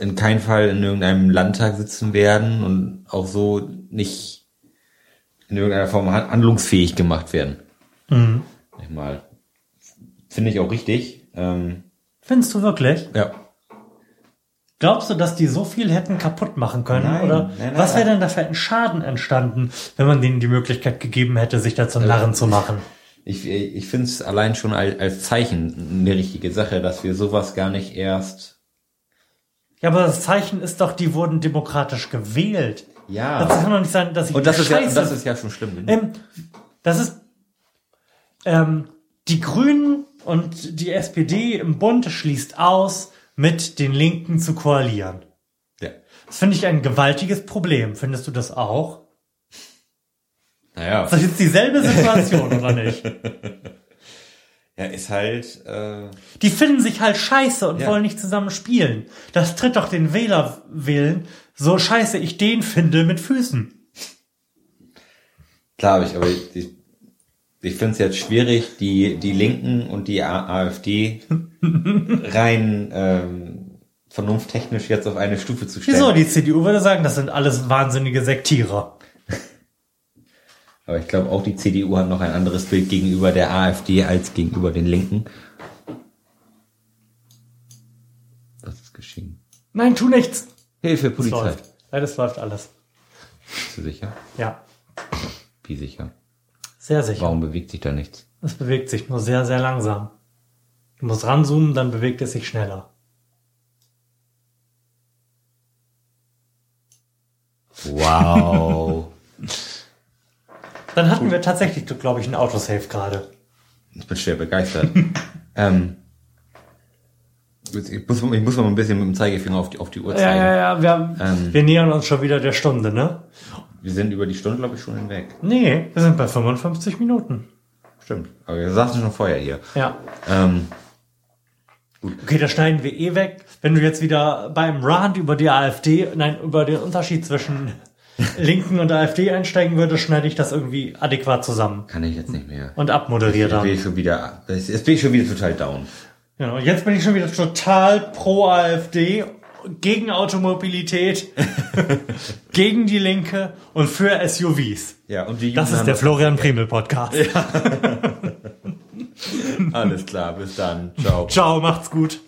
in keinem Fall in irgendeinem Landtag sitzen werden und auch so nicht in irgendeiner Form handlungsfähig gemacht werden. Mhm. Mal. Finde ich auch richtig. Ähm, Findest du wirklich? Ja. Glaubst du, dass die so viel hätten kaputt machen können? Nein, oder nein, nein, was wäre denn da für ein Schaden entstanden, wenn man denen die Möglichkeit gegeben hätte, sich da zum Narren zu machen? Ich, ich finde es allein schon als, als Zeichen eine richtige Sache, dass wir sowas gar nicht erst... Ja, aber das Zeichen ist doch, die wurden demokratisch gewählt. Ja. Das kann doch nicht sein, dass ich... Und das, ist ja, das ist ja schon schlimm. Ähm, das ist... Ähm, die Grünen und die S P D im Bund schließt aus, mit den Linken zu koalieren. Ja. Das finde ich ein gewaltiges Problem. Findest du das auch? Naja. Das ist jetzt dieselbe Situation, oder nicht? Ja, ist halt... Äh die finden sich halt scheiße und ja. wollen nicht zusammen spielen. Das tritt doch den Wählerwillen, so scheiße ich den finde, mit Füßen. Klar habe ich, aber ich, ich, ich finde es jetzt schwierig, die die Linken und die AfD rein ähm, vernunfttechnisch jetzt auf eine Stufe zu stellen. Wieso? Die C D U würde sagen, das sind alles wahnsinnige Sektierer. Aber ich glaube, auch die C D U hat noch ein anderes Bild gegenüber der AfD als gegenüber den Linken. Was ist geschehen? Nein, tu nichts! Hilfe, Polizei. Das läuft. Ja, das läuft alles. Bist du sicher? Ja. Wie sicher? Sehr sicher. Warum bewegt sich da nichts? Es bewegt sich nur sehr, sehr langsam. Du musst ranzoomen, dann bewegt es sich schneller. Wow. Dann hatten wir tatsächlich, glaube ich, einen Autosave gerade. Ich bin schwer begeistert. ähm, ich, muss, ich muss mal ein bisschen mit dem Zeigefinger auf die, auf die Uhr zeigen. Ja, ja, ja. Wir, ähm, wir nähern uns schon wieder der Stunde, ne? Wir sind über die Stunde, glaube ich, schon hinweg. Nee, wir sind bei fünfundfünfzig Minuten. Stimmt. Aber wir saßen schon vorher hier. Ja. Ähm, gut. Okay, das schneiden wir eh weg. Wenn du jetzt wieder beim Rand über die AfD, nein, über den Unterschied zwischen... Linken und AfD einsteigen würde, schneide ich das irgendwie adäquat zusammen. Kann ich jetzt nicht mehr. Und abmoderiere dann. Jetzt bin ich schon wieder total down. Genau, jetzt bin ich schon wieder total pro AfD, gegen Automobilität, gegen die Linke und für S U Vs. Ja, und die Jugend. Das ist der Florian Priemel Podcast. Ja. Alles klar, bis dann. Ciao. Ciao, macht's gut.